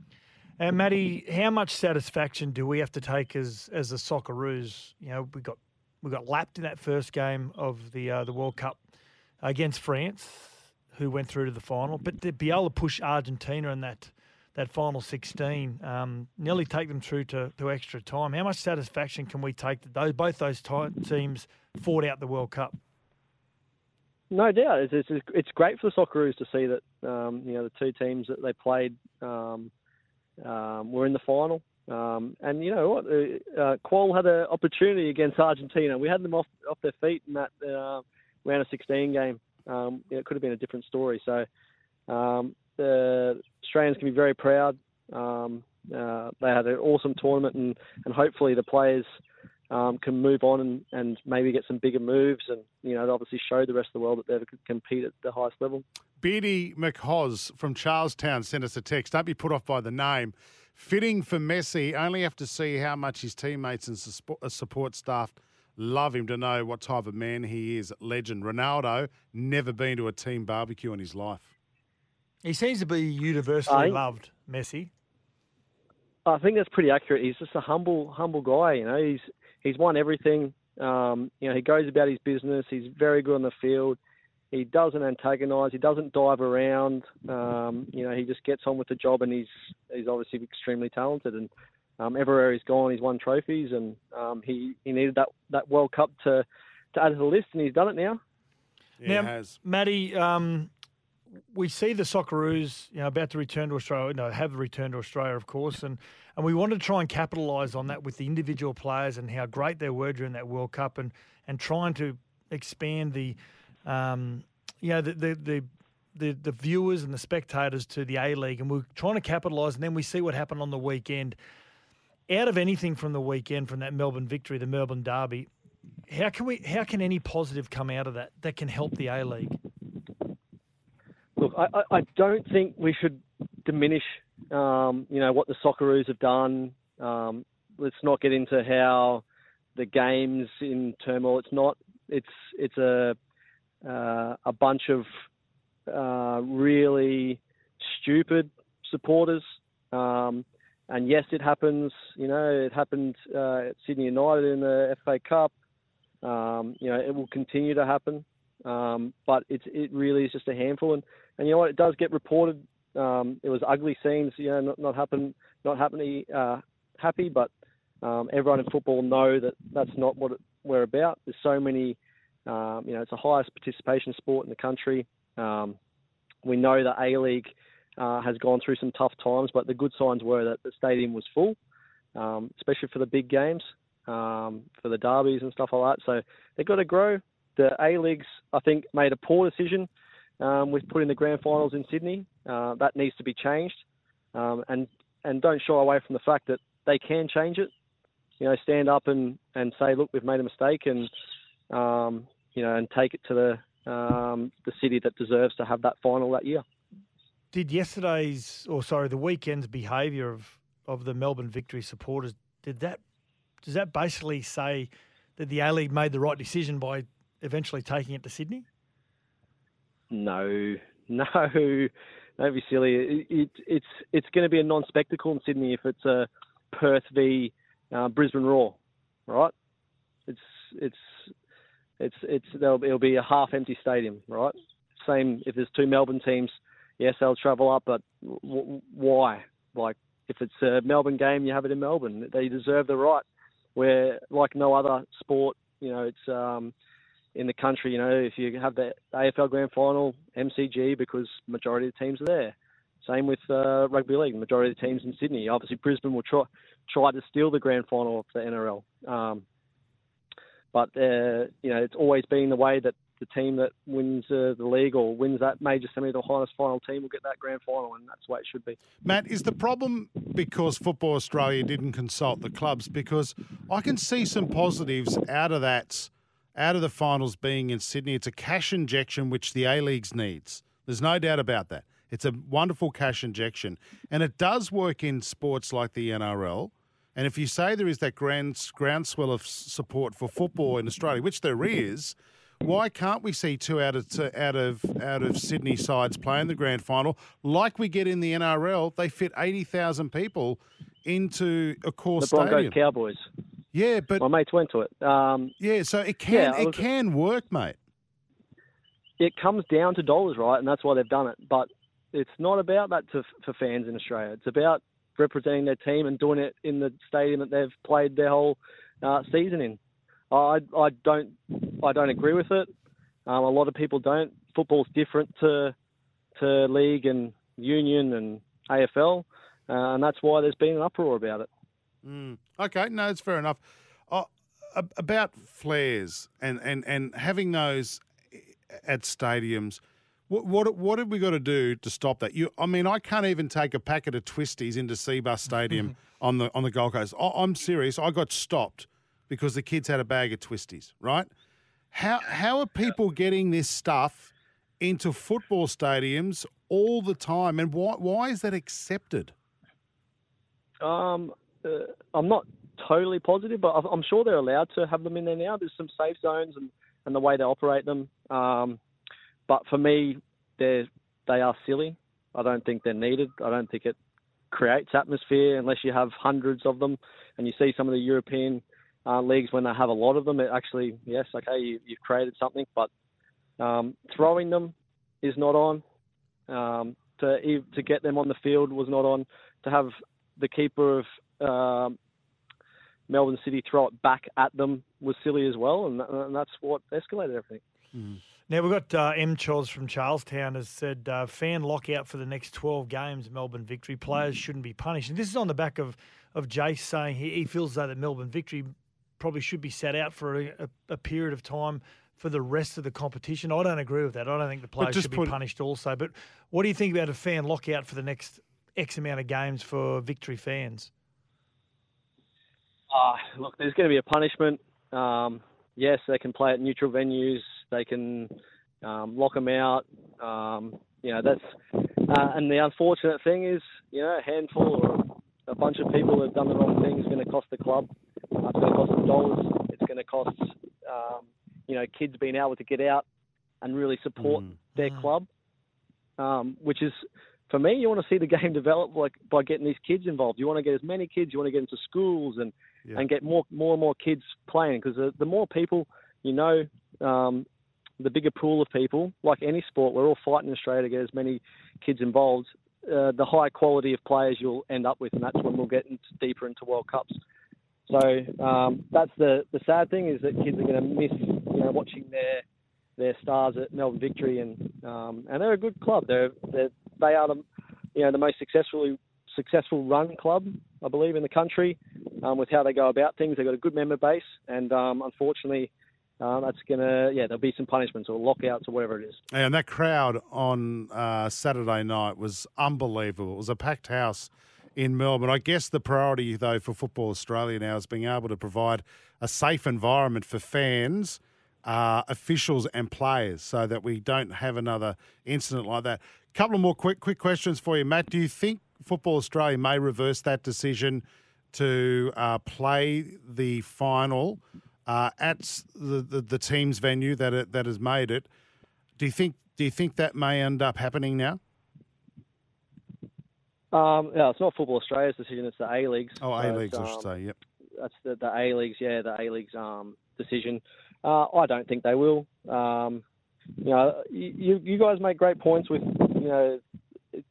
And, Matty, how much satisfaction do we have to take as the Socceroos? You know, we got lapped in that first game of the World Cup against France, who went through to the final. But to be able to push Argentina in that final 16, nearly take them through to extra time. How much satisfaction can we take that both those teams fought out the World Cup? No doubt. It's great for the Socceroos to see that the two teams that they played were in the final. And you know what? Quayle had an opportunity against Argentina. We had them off their feet in that round of 16 game. It could have been a different story. So... the Australians can be very proud. They had an awesome tournament, and hopefully the players can move on and maybe get some bigger moves, and obviously show the rest of the world that they compete at the highest level. Beardy McHoz from Charlestown sent us a text. Don't be put off by the name. Fitting for Messi. Only have to see how much his teammates and support staff love him to know what type of man he is. Legend. Ronaldo never been to a team barbecue in his life. He seems to be universally loved, Messi. I think that's pretty accurate. He's just a humble guy. He's won everything. He goes about his business. He's very good on the field. He doesn't antagonise. He doesn't dive around. He just gets on with the job, and he's obviously extremely talented. And everywhere he's gone, he's won trophies, and he needed that World Cup to add to the list, and he's done it now. Yeah, now, he has. Matty, we see the Socceroos, about to return to Australia. No, have returned to Australia, of course, and we wanted to try and capitalise on that with the individual players and how great they were during that World Cup, and trying to expand the viewers and the spectators to the A-League, and we're trying to capitalise, and then we see what happened on the weekend. Out of anything from the weekend, from that Melbourne victory, the Melbourne derby, how can any positive come out of that can help the A-League? Look, I don't think we should diminish, what the Socceroos have done. Let's not get into how the game's in turmoil. It's not. It's a bunch of really stupid supporters. And yes, it happens. It happened at Sydney United in the FA Cup. It will continue to happen. But it really is just a handful. And you know what? It does get reported. It was ugly scenes. Not happy. But everyone in football know that that's not what we're about. There's so many. It's the highest participation sport in the country. We know the A-League has gone through some tough times, but the good signs were that the stadium was full, especially for the big games, for the derbies and stuff like that. So they've got to grow. The A-League's, I think, made a poor decision with putting the grand finals in Sydney. That needs to be changed. And don't shy away from the fact that they can change it. Stand up and say, look, we've made a mistake, and and take it to the city that deserves to have that final that year. Did the weekend's behaviour of the Melbourne Victory supporters, does that basically say that the A-League made the right decision by eventually taking it to Sydney? No, don't be silly. It's going to be a non-spectacle in Sydney if it's a Perth v Brisbane Roar, right? It'll be a half-empty stadium, right? Same if there's two Melbourne teams, yes, they'll travel up, but why? Like, if it's a Melbourne game, you have it in Melbourne. They deserve the right. Where, like no other sport, it's in the country, if you have the AFL Grand Final, MCG, because majority of the teams are there. Same with Rugby League, majority of the teams in Sydney. Obviously, Brisbane will try to steal the Grand Final of the NRL. But, it's always been the way that the team that wins the league or wins that major semi to highest final team will get that grand final, and that's the way it should be. Matt, is the problem because Football Australia didn't consult the clubs? Because I can see some positives out of the finals being in Sydney. It's a cash injection which the A-Leagues needs. There's no doubt about that. It's a wonderful cash injection. And it does work in sports like the NRL. And if you say there is that groundswell of support for football in Australia, which there is, why can't we see two out of Sydney sides playing the grand final like we get in the NRL? They fit 80,000 people into a core stadium. The Broncos Cowboys. Yeah, but my mates went to it. So it can work, mate. It comes down to dollars, right? And that's why they've done it. But it's not about that for fans in Australia. It's about representing their team and doing it in the stadium that they've played their whole season in. I don't agree with it. A lot of people don't. Football's different to league and union and AFL, and that's why there's been an uproar about it. Okay, no, it's fair enough. About flares and having those at stadiums. What have we got to do to stop that? I can't even take a packet of Twisties into Seabus Stadium on the Gold Coast. I'm serious. I got stopped because the kids had a bag of Twisties, right? How are people getting this stuff into football stadiums all the time, and why is that accepted? I'm not totally positive, but I'm sure they're allowed to have them in there now. There's some safe zones and the way they operate them. But for me, they are silly. I don't think they're needed. I don't think it creates atmosphere unless you have hundreds of them. And you see some of the European leagues when they have a lot of them. It actually, yes, okay, you've created something. But Throwing them is not on. To get them on the field was not on. To have the keeper of Melbourne City throw it back at them was silly as well, and that's what escalated everything. Mm. Now, we've got M. Chos from Charlestown has said, fan lockout for the next 12 games, Melbourne Victory. Players shouldn't be punished. And this is on the back of Jace saying he feels though that Melbourne Victory probably should be sat out for a period of time for the rest of the competition. I don't agree with that. I don't think the players should be punished also. But what do you think about a fan lockout for the next X amount of games for Victory fans? Look, there's going to be a punishment. Yes, they can play at neutral venues. They can lock them out. And the unfortunate thing is, a handful or a bunch of people that have done the wrong thing is going to cost the club. It's going to cost them dollars. It's going to cost, kids being able to get out and really support their club, which is, for me, you want to see the game develop by getting these kids involved. You want to get as many kids. You want to get into schools and get more and more kids playing, because the more people, the bigger pool of people, like any sport, we're all fighting in Australia to get as many kids involved, the high quality of players you'll end up with, and that's when we'll get deeper into World Cups. So that's the sad thing, is that kids are going to miss watching their stars at Melbourne Victory, and they're a good club. They are the most successful run club, I believe, in the country, with how they go about things. They've got a good member base, and unfortunately, that's gonna there'll be some punishments or lockouts or whatever it is. And that crowd on Saturday night was unbelievable. It was a packed house in Melbourne. I guess the priority though for Football Australia now is being able to provide a safe environment for fans, officials and players, so that we don't have another incident like that. A couple of more quick questions for you, Matt. Do you think Football Australia may reverse that decision to play the final at the team's venue that has made it? Do you think that may end up happening now? No, it's not Football Australia's decision. It's the A-League's. Oh, A-League's, I should say. Yep. That's the A-League's. Yeah, the A-League's decision. I don't think they will. You guys make great points with,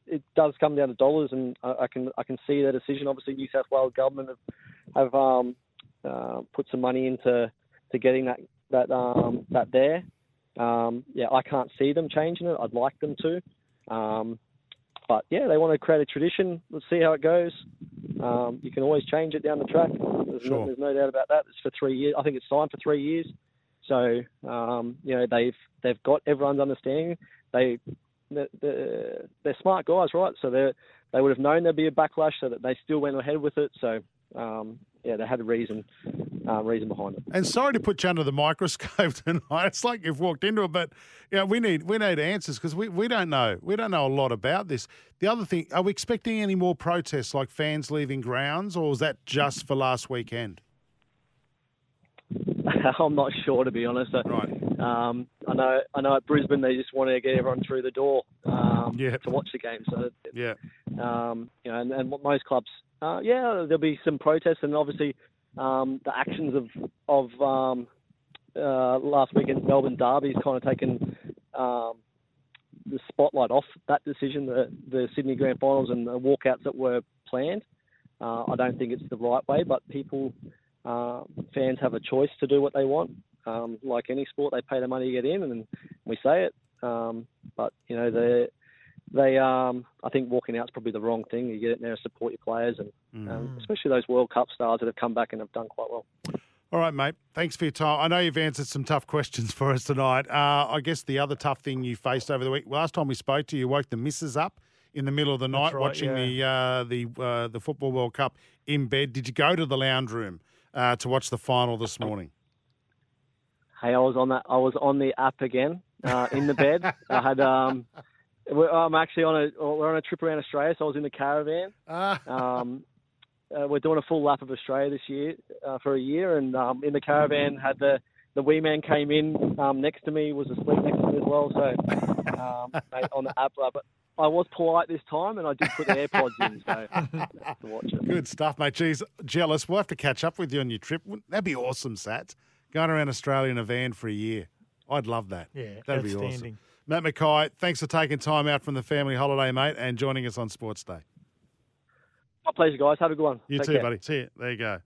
it does come down to dollars, and I can see that decision. Obviously, New South Wales government have put some money into getting that there. I can't see them changing it. I'd like them to. But yeah, they want to create a tradition. Let's see how it goes. You can always change it down the track. There's no doubt about that. It's for 3 years. I think it's signed for 3 years. So they've got everyone's understanding. They're smart guys, right? So they would have known there'd be a backlash, so that they still went ahead with it. So they had a reason behind it. And sorry to put you under the microscope tonight. It's like you've walked into it, but we need answers, because we don't know. We don't know a lot about this. The other thing, are we expecting any more protests, like fans leaving grounds, or was that just for last weekend? I'm not sure, to be honest. Right. I know at Brisbane they just wanted to get everyone through the door to watch the game. So and what most clubs, there'll be some protests, and obviously the actions of last weekend's Melbourne derby has kind of taken the spotlight off that decision, the Sydney Grand Finals and the walkouts that were planned. I don't think it's the right way, but people. Fans have a choice to do what they want. Like any sport, they pay the money to get in, and we say it. But I think walking out is probably the wrong thing. You get in there to support your players, and especially those World Cup stars that have come back and have done quite well. All right, mate. Thanks for your time. I know you've answered some tough questions for us tonight. I guess the other tough thing you faced over the week, last time we spoke to you, woke the missus up in the middle of the night, right, watching the Football World Cup in bed. Did you go to the lounge room to watch the final this morning? Hey, I was on the app again, in the bed. I had. We're on a trip around Australia, so I was in the caravan. We're doing a full lap of Australia this year for a year, and in the caravan had the wee man came in next to me, was asleep next to me as well. So mate, on the app, but I was polite this time, and I did put the AirPods in, so to watch it. Good stuff, mate. Jeez, jealous. We'll have to catch up with you on your trip. That'd be awesome, Sats. Going around Australia in a van for a year. I'd love that. Yeah, that'd be awesome. Matt McKay, thanks for taking time out from the family holiday, mate, and joining us on Sports Day. My pleasure, guys. Have a good one. You Take too, care. Buddy. See you. There you go.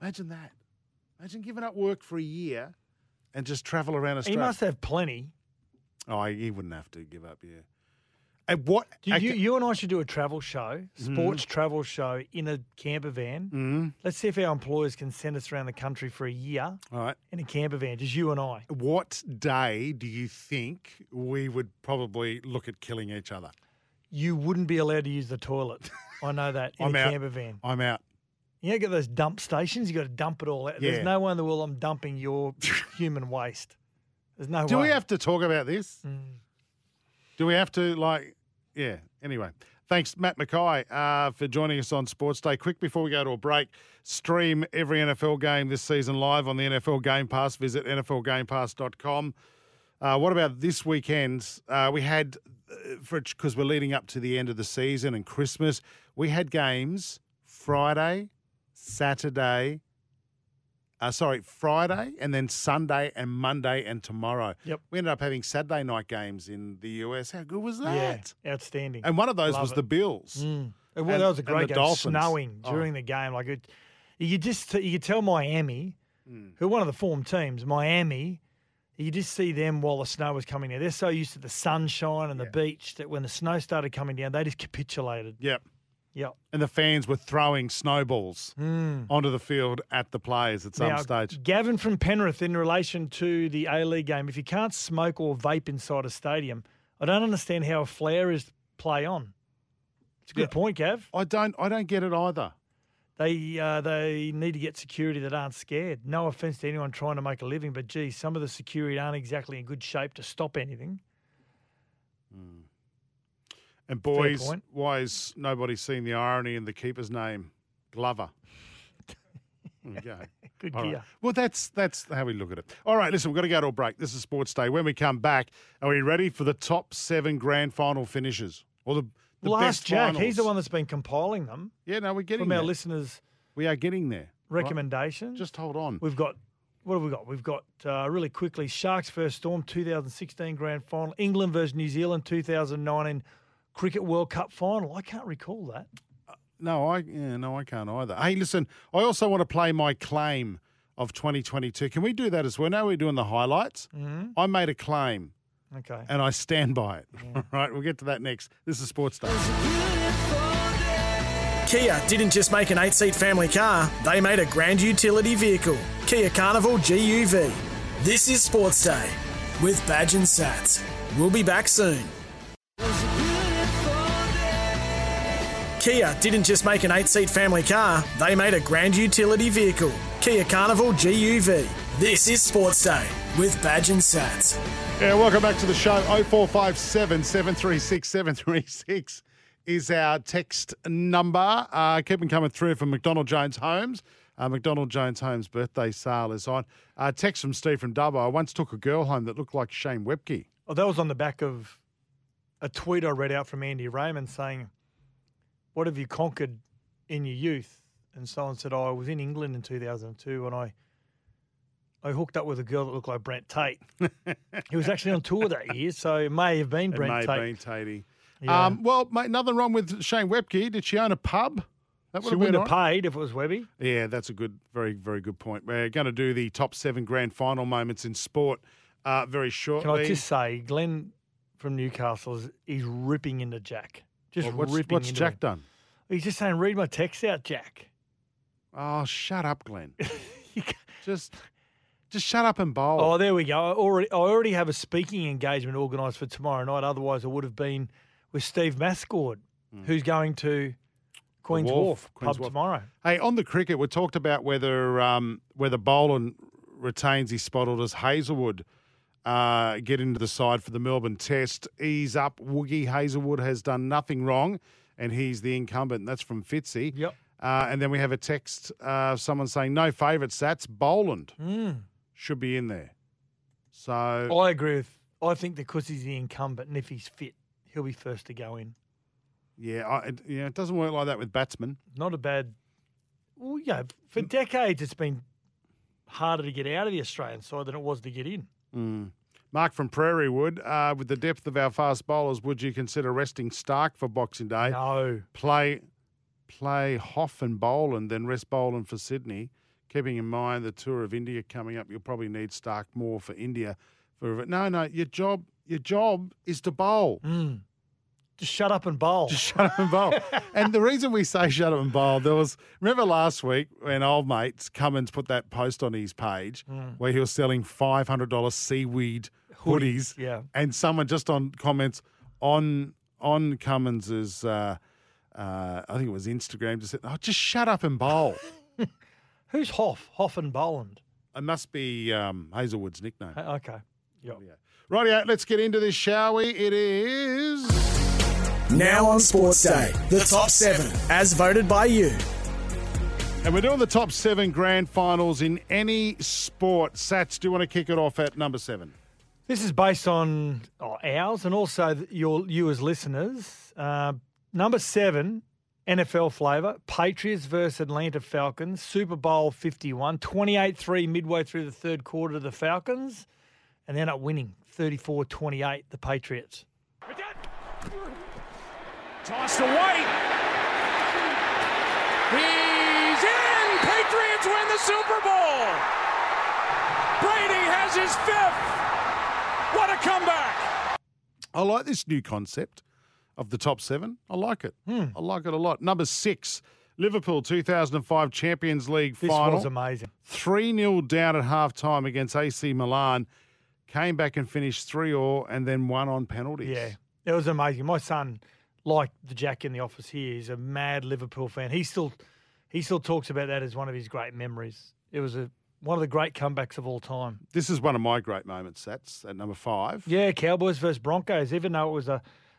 Imagine that. Imagine giving up work for a year and just travel around Australia. He must have plenty. Oh, he wouldn't have to give up, yeah. And what? You and I should do a travel show, sports travel show, in a camper van. Let's see if our employers can send us around the country for a year. All right. In a camper van, just you and I. What day do you think we would probably look at killing each other? You wouldn't be allowed to use the toilet. I know that. In a camper van. I'm out. You know, get those dump stations. You got to dump it all out. Yeah. There's no way in the world I'm dumping your human waste. There's no way. Do we have to talk about this? Do we have to, like, yeah, anyway. Thanks, Matt McKay, for joining us on Sports Day. Quick, before we go to a break, stream every NFL game this season live on the NFL Game Pass. Visit nflgamepass.com. What about this weekend? We had, because we're leading up to the end of the season and Christmas, we had games Friday, Saturday, Friday and then Sunday and Monday and tomorrow. Yep. We ended up having Saturday night games in the US. How good was that? Yeah, outstanding. And one of those was the Bills. Well, that was a great game. Dolphins. Snowing during the game. Like you could tell Miami, who are one of the form teams, Miami, you just see them while the snow was coming down. They're so used to the sunshine and the beach that when the snow started coming down, they just capitulated. Yep. Yep. And the fans were throwing snowballs onto the field at the players at some stage. Gavin from Penrith, in relation to the A-League game, if you can't smoke or vape inside a stadium, I don't understand how a flare is play on. It's a good point, Gav. I don't get it either. They need to get security that aren't scared. No offence to anyone trying to make a living, but, geez, some of the security aren't exactly in good shape to stop anything. And boys, why is nobody seeing the irony in the keeper's name, Glover? There you go. Good gear. Right. Well, that's how we look at it. All right, listen, we've got to go to a break. This is Sports Day. When we come back, are we ready for the top 7 grand final finishes? Or the best Jack, finals? He's the one that's been compiling them. Yeah, no, we're getting there. From our listeners. We are getting there. Recommendations. Right? Just hold on. What have we got? We've got, really quickly, Sharks vs Storm, 2016 grand final. England vs New Zealand, 2019 Cricket World Cup final. I can't recall that. No, I can't either. Hey, listen, I also want to play my claim of 2022. Can we do that as well? Now we're doing the highlights. Mm-hmm. I made a claim. Okay. And I stand by it. Yeah. All right, we'll get to that next. This is Sports Day. Kia didn't just make an 8-seat family car. They made a grand utility vehicle. Kia Carnival GUV. This is Sports Day with Badge and Sats. We'll be back soon. Kia didn't just make an 8-seat family car, they made a grand utility vehicle. Kia Carnival GUV. This is Sports Day with Badge and Sats. Yeah, welcome back to the show. 0457 736 736 is our text number. Keep them coming through from McDonald Jones Homes. McDonald Jones Homes birthday sale is on. Text from Steve from Dubbo. I once took a girl home that looked like Shane Webke. Oh, that was on the back of a tweet I read out from Andy Raymond saying, what have you conquered in your youth? And someone said, I was in England in 2002 and I hooked up with a girl that looked like Brent Tate. He was actually on tour that year, so it may have been Brent Tate. It may have been Tatey. Yeah. Well, mate, nothing wrong with Shane Webke. Did she own a pub? That would she wouldn't have paid if it was Webby. Yeah, that's a good, very, very good point. We're going to do the top 7 grand final moments in sport very shortly. Can I just say, Glenn from Newcastle is ripping into Jack. Just ripping. What's Jack done? He's just saying, read my text out, Jack. Oh, shut up, Glenn. Just shut up and bowl. Oh, there we go. I already have a speaking engagement organised for tomorrow night. Otherwise, I would have been with Steve Mascord, who's going to Queen's Wharf pub tomorrow. Hey, on the cricket, we talked about whether Boland retains his spot or does Hazelwood get into the side for the Melbourne Test. Ease up. Woogie Hazelwood has done nothing wrong, and he's the incumbent. That's from Fitzy. Yep. And then we have a text, someone saying, no favourite Sats, Boland should be in there. So I agree with – I think because he's the incumbent and if he's fit, he'll be first to go in. Yeah, it doesn't work like that with batsmen. Not a bad – well, yeah, for decades it's been harder to get out of the Australian side than it was to get in. Mark from Prairie Wood, with the depth of our fast bowlers, would you consider resting Stark for Boxing Day? No. Play Hoff and Boland, then rest Boland for Sydney. Keeping in mind the tour of India coming up, you'll probably need Stark more for India. Your job is to bowl. Mm. Just shut up and bowl. Just shut up and bowl. And the reason we say shut up and bowl, remember last week when old mate Cummins put that post on his page where he was selling $500 seaweed hoodies, and someone just on comments on Cummins's, I think it was Instagram, just said, "Oh, just shut up and bowl." Who's Hoff and Boland? It must be Hazelwood's nickname. Okay. Yep. Yeah. Rightio, let's get into this, shall we? It is... Now on Sports Day, the top seven, as voted by you. And we're doing the top seven grand finals in any sport. Sats, do you want to kick it off at number seven? This is based on ours and also you as listeners. Number seven... NFL flavour, Patriots versus Atlanta Falcons, Super Bowl 51, 28-3 midway through the third quarter to the Falcons, and they end up winning 34-28, the Patriots. Tossed away. He's in! Patriots win the Super Bowl! Brady has his fifth! What a comeback! I like this new concept of the top seven. I like it. I like it a lot. Number six, Liverpool 2005 Champions League final. This was amazing. 3-0 down at halftime against AC Milan. Came back and finished 3-3 and then won on penalties. Yeah, it was amazing. My son, like the Jack in the office here, is a mad Liverpool fan. He still talks about that as one of his great memories. It was one of the great comebacks of all time. This is one of my great moments, Sats, at number five. Yeah, Cowboys versus Broncos. Even though it was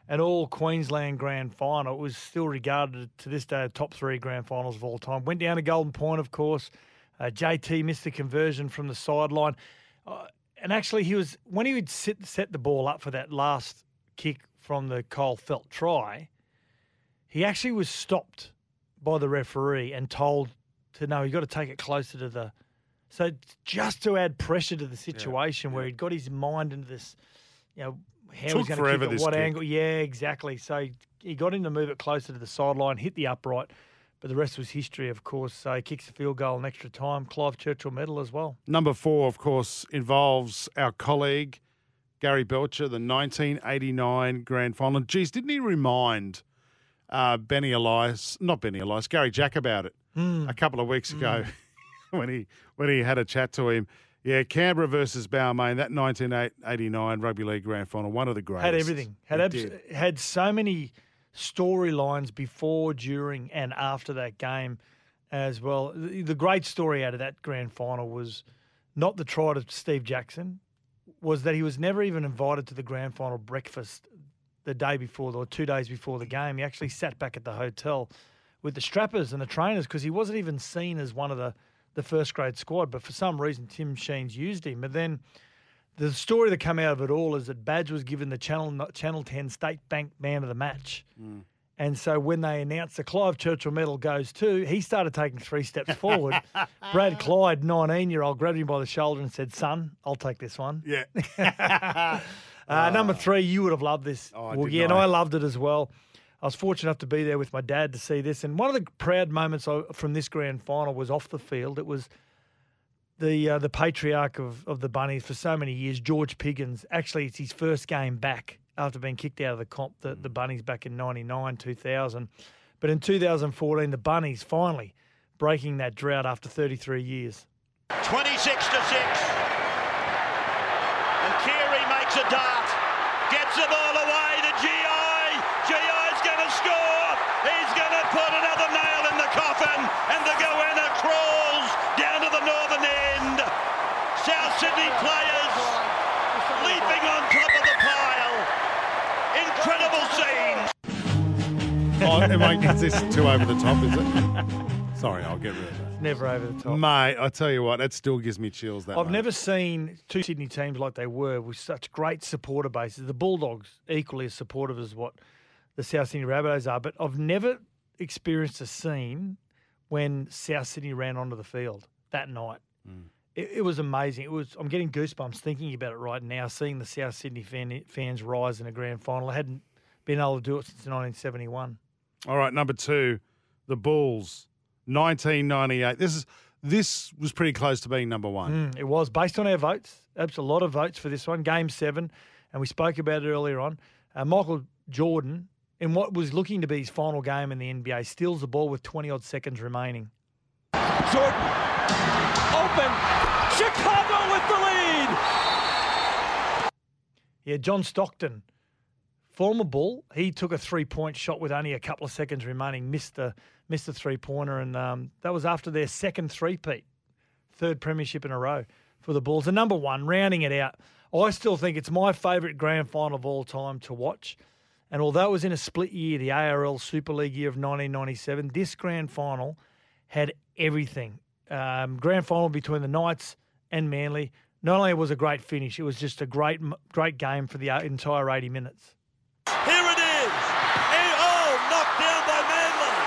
an all-Queensland grand final, it was still regarded to this day as top three grand finals of all time. Went down to Golden Point, of course. JT missed the conversion from the sideline. And actually, when he would set the ball up for that last kick from the Kyle Felt try, he actually was stopped by the referee and told to, no, you've got to take it closer to the... So just to add pressure to the situation where he'd got his mind into this, how he's going to kick at what angle. Yeah, exactly. So he got him to move it closer to the sideline, hit the upright, but the rest was history, of course. So he kicks the field goal in extra time. Clive Churchill medal as well. Number four, of course, involves our colleague, Gary Belcher, the 1989 grand final. Geez, didn't he remind Gary Jack about it a couple of weeks ago when he had a chat to him. Yeah, Canberra versus Balmain, that 1989 Rugby League Grand Final, one of the greatest. Had everything. Had so many storylines before, during and after that game as well. The great story out of that Grand Final was not the try to Steve Jackson, was that he was never even invited to the Grand Final breakfast the day before or 2 days before the game. He actually sat back at the hotel with the strappers and the trainers because he wasn't even seen as one of the first grade squad, but for some reason, Tim Sheens used him. But then the story that came out of it all is that Badge was given the Channel 10 State Bank Man of the Match. And so when they announced the Clive Churchill medal goes to, he started taking three steps forward. Brad Clyde, 19-year-old, grabbed him by the shoulder and said, "Son, I'll take this one." Yeah. Number three, you would have loved this. And I loved it as well. I was fortunate enough to be there with my dad to see this. And one of the proud moments from this grand final was off the field. It was the patriarch of the Bunnies for so many years, George Piggins. Actually, it's his first game back after being kicked out of the comp, the Bunnies, back in 99, 2000. But in 2014, the Bunnies finally breaking that drought after 33 years. 26-6. And Carey makes a dart. Gets the ball away to G.I.'s going to score. He's going to put another nail in the coffin. And the goanna crawls down to the northern end. South Sydney players leaping on top of the pile. Incredible scenes. Is this too over the top, is it? Sorry, I'll get rid of that. It's never over the top. Mate, I tell you what, that still gives me chills. I've never seen two Sydney teams like they were with such great supporter bases. The Bulldogs equally as supportive as what the South Sydney Rabbitohs are, but I've never experienced a scene when South Sydney ran onto the field that night. It was amazing. It was. I'm getting goosebumps thinking about it right now, seeing the South Sydney fans rise in a grand final. I hadn't been able to do it since 1971. All right, number two, the Bulls, 1998. This was pretty close to being number one. It was, based on our votes. That's a lot of votes for this one, Game 7, and we spoke about it earlier on. Michael Jordan, in what was looking to be his final game in the NBA, steals the ball with 20-odd seconds remaining. Jordan, open, Chicago with the lead! Yeah, John Stockton, former Bull, he took a three-point shot with only a couple of seconds remaining, missed the three-pointer, and that was after their second three-peat, third premiership in a row for the Bulls. And number one, rounding it out, I still think it's my favourite grand final of all time to watch. And although it was in a split year, the ARL Super League year of 1997, this grand final had everything. Grand final between the Knights and Manly. Not only was it a great finish, it was just a great game for the entire 80 minutes. Here it is. Knocked down by Manly.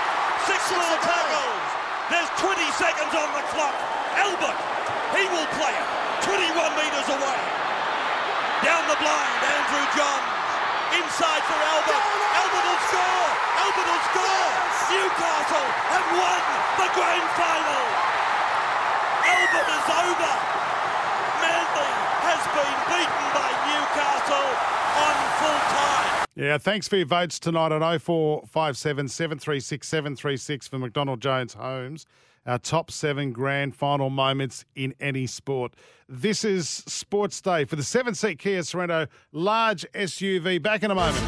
Six little tackles. There's 20 seconds on the clock. Albert, he will play it. 21 metres away. Down the blind, Andrew Johns. Inside for Albert. Albert will score. Albert will score. Newcastle have won the grand final. Albert is over. Manly has been beaten by Newcastle on full time. Yeah, thanks for your votes tonight on 0457 736 736 for McDonald Jones Homes. Our top seven grand final moments in any sport. This is Sports Day for the 7-seat Kia Sorento large SUV. Back in a moment.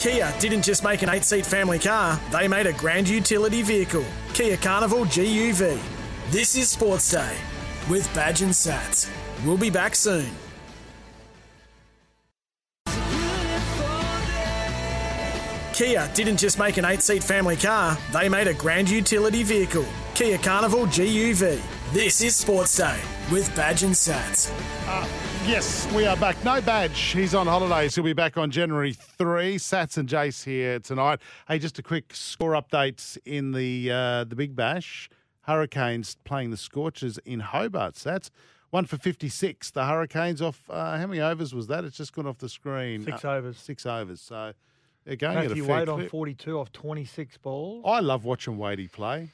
Kia didn't just make an 8-seat family car, they made a grand utility vehicle. Kia Carnival GUV. This is Sports Day with Badge and Sats. We'll be back soon. Kia didn't just make an 8-seat family car, they made a grand utility vehicle. Kia Carnival GUV. This is Sports Day with Badge and Sats. Yes, we are back. No Badge, he's on holidays. He'll be back on January 3. Sats and Jace here tonight. Hey, just a quick score update in the Big Bash. Hurricanes playing the Scorchers in Hobart. Sats. 1 for 56. The Hurricanes off, how many overs was that? It's just gone off the screen. Six overs. So... Matthew Wade on 42 off 26 balls. I love watching Wadey play.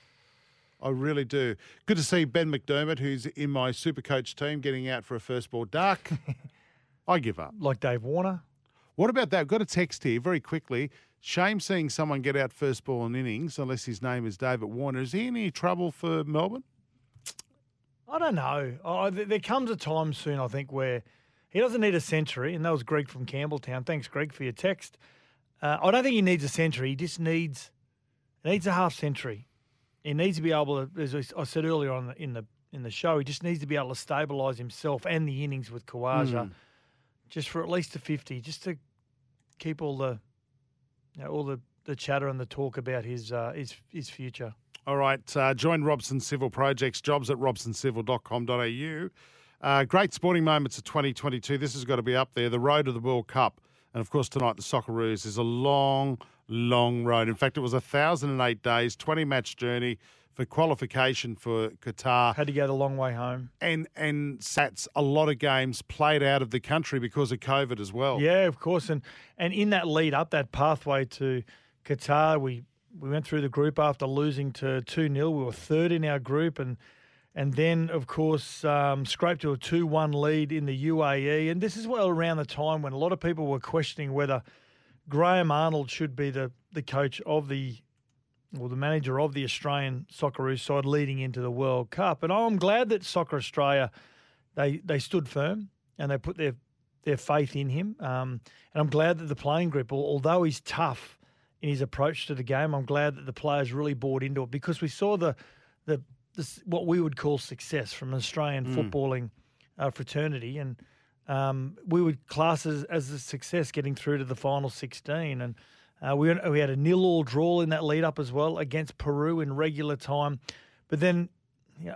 I really do. Good to see Ben McDermott, who's in my Supercoach team, getting out for a first ball duck. I give up. Like Dave Warner. What about that? I've got a text here very quickly. Shame seeing someone get out first ball in innings, unless his name is David Warner. Is he in any trouble for Melbourne? I don't know. There comes a time soon, I think, where he doesn't need a century, and that was Greg from Campbelltown. Thanks, Greg, for your text. I don't think he needs a century. He just needs a half century. He needs to be able to, as I said earlier on in the show, he just needs to be able to stabilise himself and the innings with Kawaja, just for at least a 50, just to keep all the chatter and the talk about his future. All right, join Robson Civil Projects. Jobs at robsoncivil.com.au. Great sporting moments of 2022. This has got to be up there. The road to the World Cup. And, of course, tonight the Socceroos is a long, long road. In fact, it was 1,008 days, 20-match journey for qualification for Qatar. Had to go the long way home. And Sats, a lot of games played out of the country because of COVID as well. Yeah, of course. And in that lead up, that pathway to Qatar, we went through the group after losing to 2-0. We were third in our group and then, of course, scraped to a 2-1 lead in the UAE. And this is well around the time when a lot of people were questioning whether Graham Arnold should be the coach of the manager of the Australian Socceroos side leading into the World Cup. And I'm glad that Soccer Australia, they stood firm and they put their faith in him. And I'm glad that the playing group, although he's tough in his approach to the game, I'm glad that the players really bought into it because we saw this, what we would call success from an Australian footballing fraternity. And we would class as a success getting through to the final 16. And we had a 0-0 draw in that lead-up as well against Peru in regular time. But then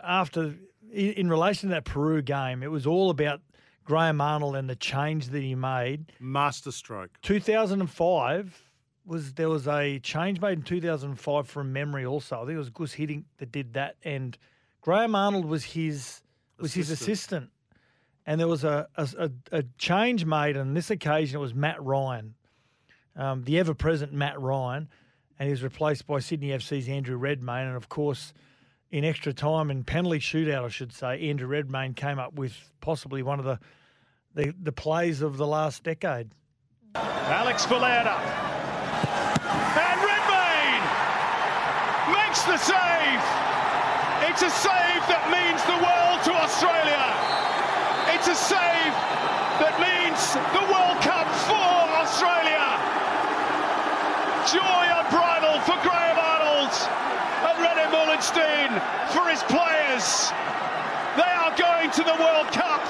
after, in relation to that Peru game, it was all about Graham Arnold and the change that he made. Masterstroke. 2005... There was a change made in 2005 from memory also. I think it was Gus Hiddink that did that and Graham Arnold was his assistant. And there was a change made on this occasion. It was Matt Ryan, the ever-present Matt Ryan, and he was replaced by Sydney FC's Andrew Redmayne. And, of course, in extra time and penalty shootout, I should say, Andrew Redmayne came up with possibly one of the plays of the last decade. Alex Villard up. And Redmayne makes the save. It's a save that means the world to Australia. It's a save that means the World Cup for Australia. Joy unbridled for Graham Arnold and René Mullenstein for his players. They are going to the World Cup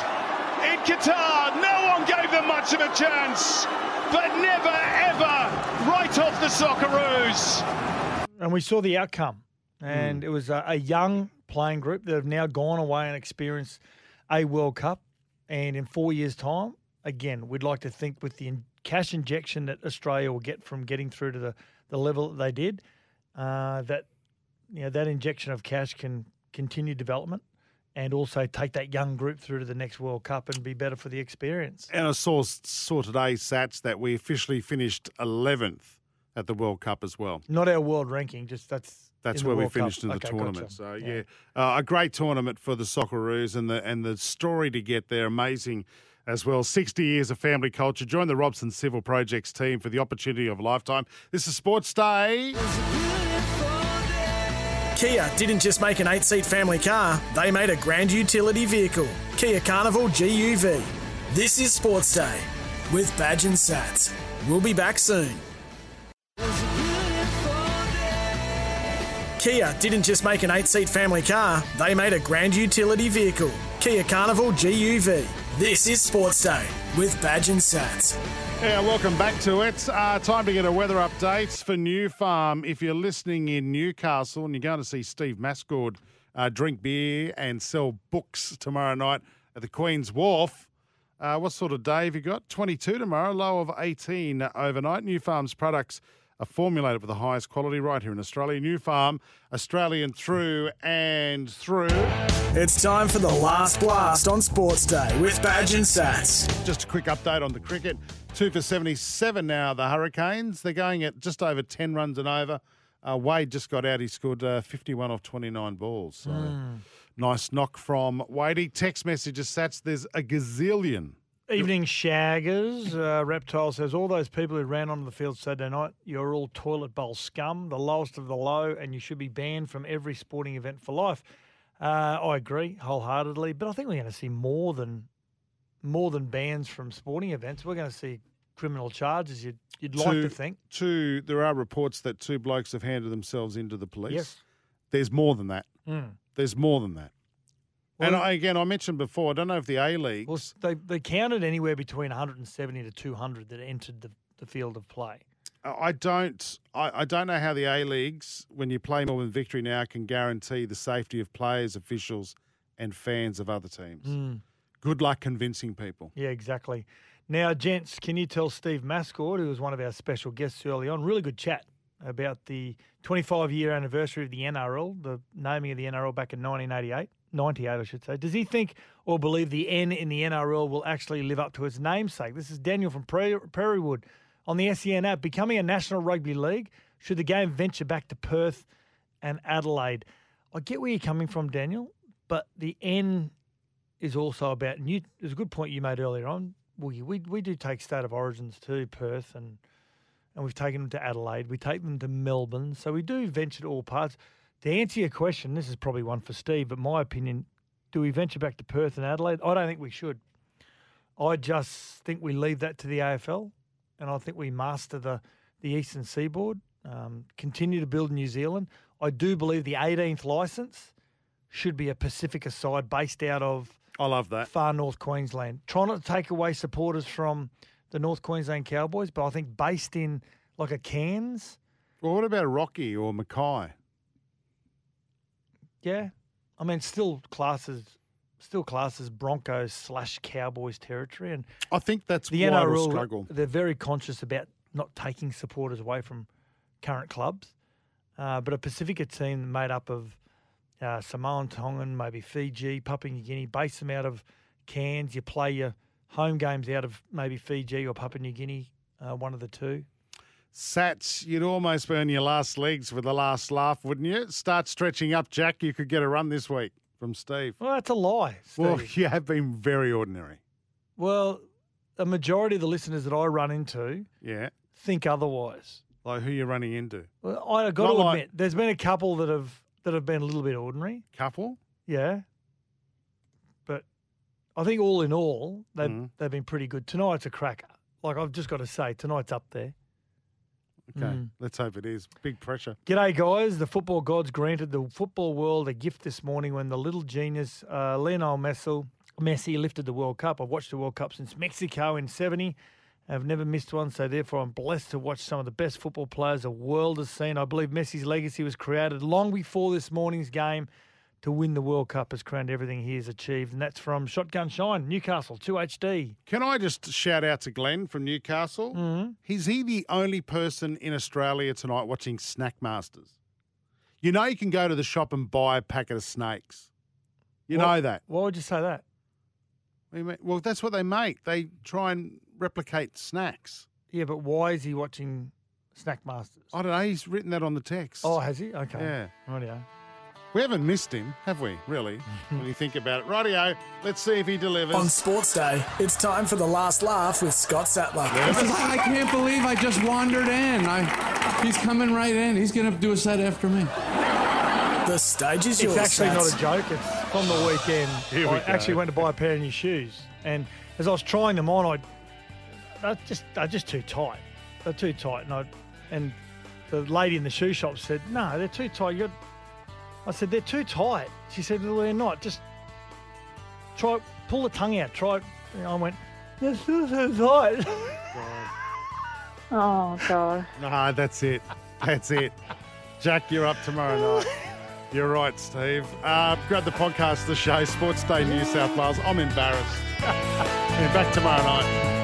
in Qatar. No one gave them much of a chance, but never, ever write off the Socceroos. And we saw the outcome. And it was a young playing group that have now gone away and experienced a World Cup. And in 4 years' time, again, we'd like to think with the cash injection that Australia will get from getting through to the level that they did, that you know that injection of cash can continue development and also take that young group through to the next World Cup and be better for the experience. And I saw today, Sats, that we officially finished 11th at the World Cup as well. Not our world ranking, just that's where we finished in the tournament. Gotcha. So a great tournament for the Socceroos and the story to get there, amazing as well. 60 years of family culture. Join the Robson Civil Projects team for the opportunity of a lifetime. This is Sports Day. Kia didn't just make an 8-seat family car, they made a grand utility vehicle, Kia Carnival GUV. This is Sports Day with Badge and Sats. We'll be back soon. Kia didn't just make an 8-seat family car, they made a grand utility vehicle, Kia Carnival GUV. This is Sports Day with Badge and Sats. Yeah, welcome back to it. Time to get a weather update for New Farm. If you're listening in Newcastle and you're going to see Steve Mascord drink beer and sell books tomorrow night at the Queen's Wharf, what sort of day have you got? 22 tomorrow, low of 18 overnight. New Farm's products are formulated with the highest quality right here in Australia. New Farm, Australian through and through. It's time for the last blast on Sports Day with Badge and Sats. Just a quick update on the cricket. 2 for 77 now, the Hurricanes. They're going at just over 10 runs and over. Wade just got out. He scored 51 off 29 balls. So nice knock from Wadey. Text messages, Sats, there's a gazillion. Evening shaggers, Reptile says, all those people who ran onto the field Saturday night, you're all toilet bowl scum, the lowest of the low, and you should be banned from every sporting event for life. I agree wholeheartedly, but I think we're going to see more than bans from sporting events. We're going to see criminal charges, you'd like to think. There are reports that two blokes have handed themselves into the police. Yes. There's more than that. There's more than that. Well, and I mentioned before, I don't know if the A-Leagues... Well, they counted anywhere between 170 to 200 that entered the field of play. I don't know how the A-Leagues, when you play Melbourne Victory now, can guarantee the safety of players, officials and fans of other teams. Good luck convincing people. Yeah, exactly. Now, gents, can you tell Steve Mascord, who was one of our special guests early on, really good chat about the 25-year anniversary of the NRL, the naming of the NRL back in 1998, I should say. Does he think or believe the N in the NRL will actually live up to its namesake? This is Daniel from Prairiewood on the SEN app. Becoming a national rugby league, should the game venture back to Perth and Adelaide? I get where you're coming from, Daniel, but the N is also about, and there's a good point you made earlier on, Woogie. We do take state of origins to Perth and we've taken them to Adelaide. We take them to Melbourne. So we do venture to all parts. To answer your question, this is probably one for Steve, but my opinion, do we venture back to Perth and Adelaide? I don't think we should. I just think we leave that to the AFL, and I think we master the Eastern Seaboard, continue to build New Zealand. I do believe the 18th licence should be a Pacifica side based out of I love that. Far North Queensland. Try not to take away supporters from the North Queensland Cowboys, but I think based in like a Cairns. Well, what about Rocky or Mackay? Yeah. I mean, still classes Broncos / Cowboys territory. And I think that's the why NRL, struggle. They're very conscious about not taking supporters away from current clubs. But a Pacifica team made up of Samoan, Tongan, maybe Fiji, Papua New Guinea, base them out of Cairns. You play your home games out of maybe Fiji or Papua New Guinea, one of the two. Sats, you'd almost burn your last legs with the last laugh, wouldn't you? Start stretching up, Jack. You could get a run this week from Steve. Well, that's a lie, Steve. Well, you have been very ordinary. Well, a majority of the listeners that I run into think otherwise. Like who you're running into? Well, I've got to admit, there's been a couple that have been a little bit ordinary. Couple? Yeah. But I think all in all, they've been pretty good. Tonight's a cracker. Like I've just got to say, tonight's up there. Okay, let's hope it is. Big pressure. G'day, guys. The football gods granted the football world a gift this morning when the little genius Lionel Messi lifted the World Cup. I've watched the World Cup since Mexico in 70. I've never missed one, so therefore I'm blessed to watch some of the best football players the world has seen. I believe Messi's legacy was created long before this morning's game to win the World Cup has crowned everything he has achieved, and that's from Shotgun Shine, Newcastle, 2HD. Can I just shout out to Glenn from Newcastle? Mm-hmm. Is he the only person in Australia tonight watching Snackmasters? You know you can go to the shop and buy a packet of snakes. You know that. Why would you say that? Well, that's what they make. They try and replicate snacks. Yeah, but why is he watching Snackmasters? I don't know. He's written that on the text. Oh, has he? Okay. Yeah. Rightio. We haven't missed him, have we, really, when you think about it? Rightio, let's see if he delivers. On Sports Day, it's time for The Last Laugh with Scott Sattler. I can't believe I just wandered in. He's coming right in. He's going to do a set after me. The stage is yours. It's actually not a joke. It's from the weekend. I actually went to buy a pair of new shoes, and as I was trying them on, they're just too tight. They're too tight, and the lady in the shoe shop said, "No, they're too tight." I said, "They're too tight." She said, "Well, they're not. Just try, pull the tongue out. Try." And I went, "They're still so tight." Oh God! No, that's it. That's it. Jack, you're up tomorrow night. You're right, Steve. Grab the podcast, the show, Sports Day New South Wales. I'm embarrassed. Back tomorrow night.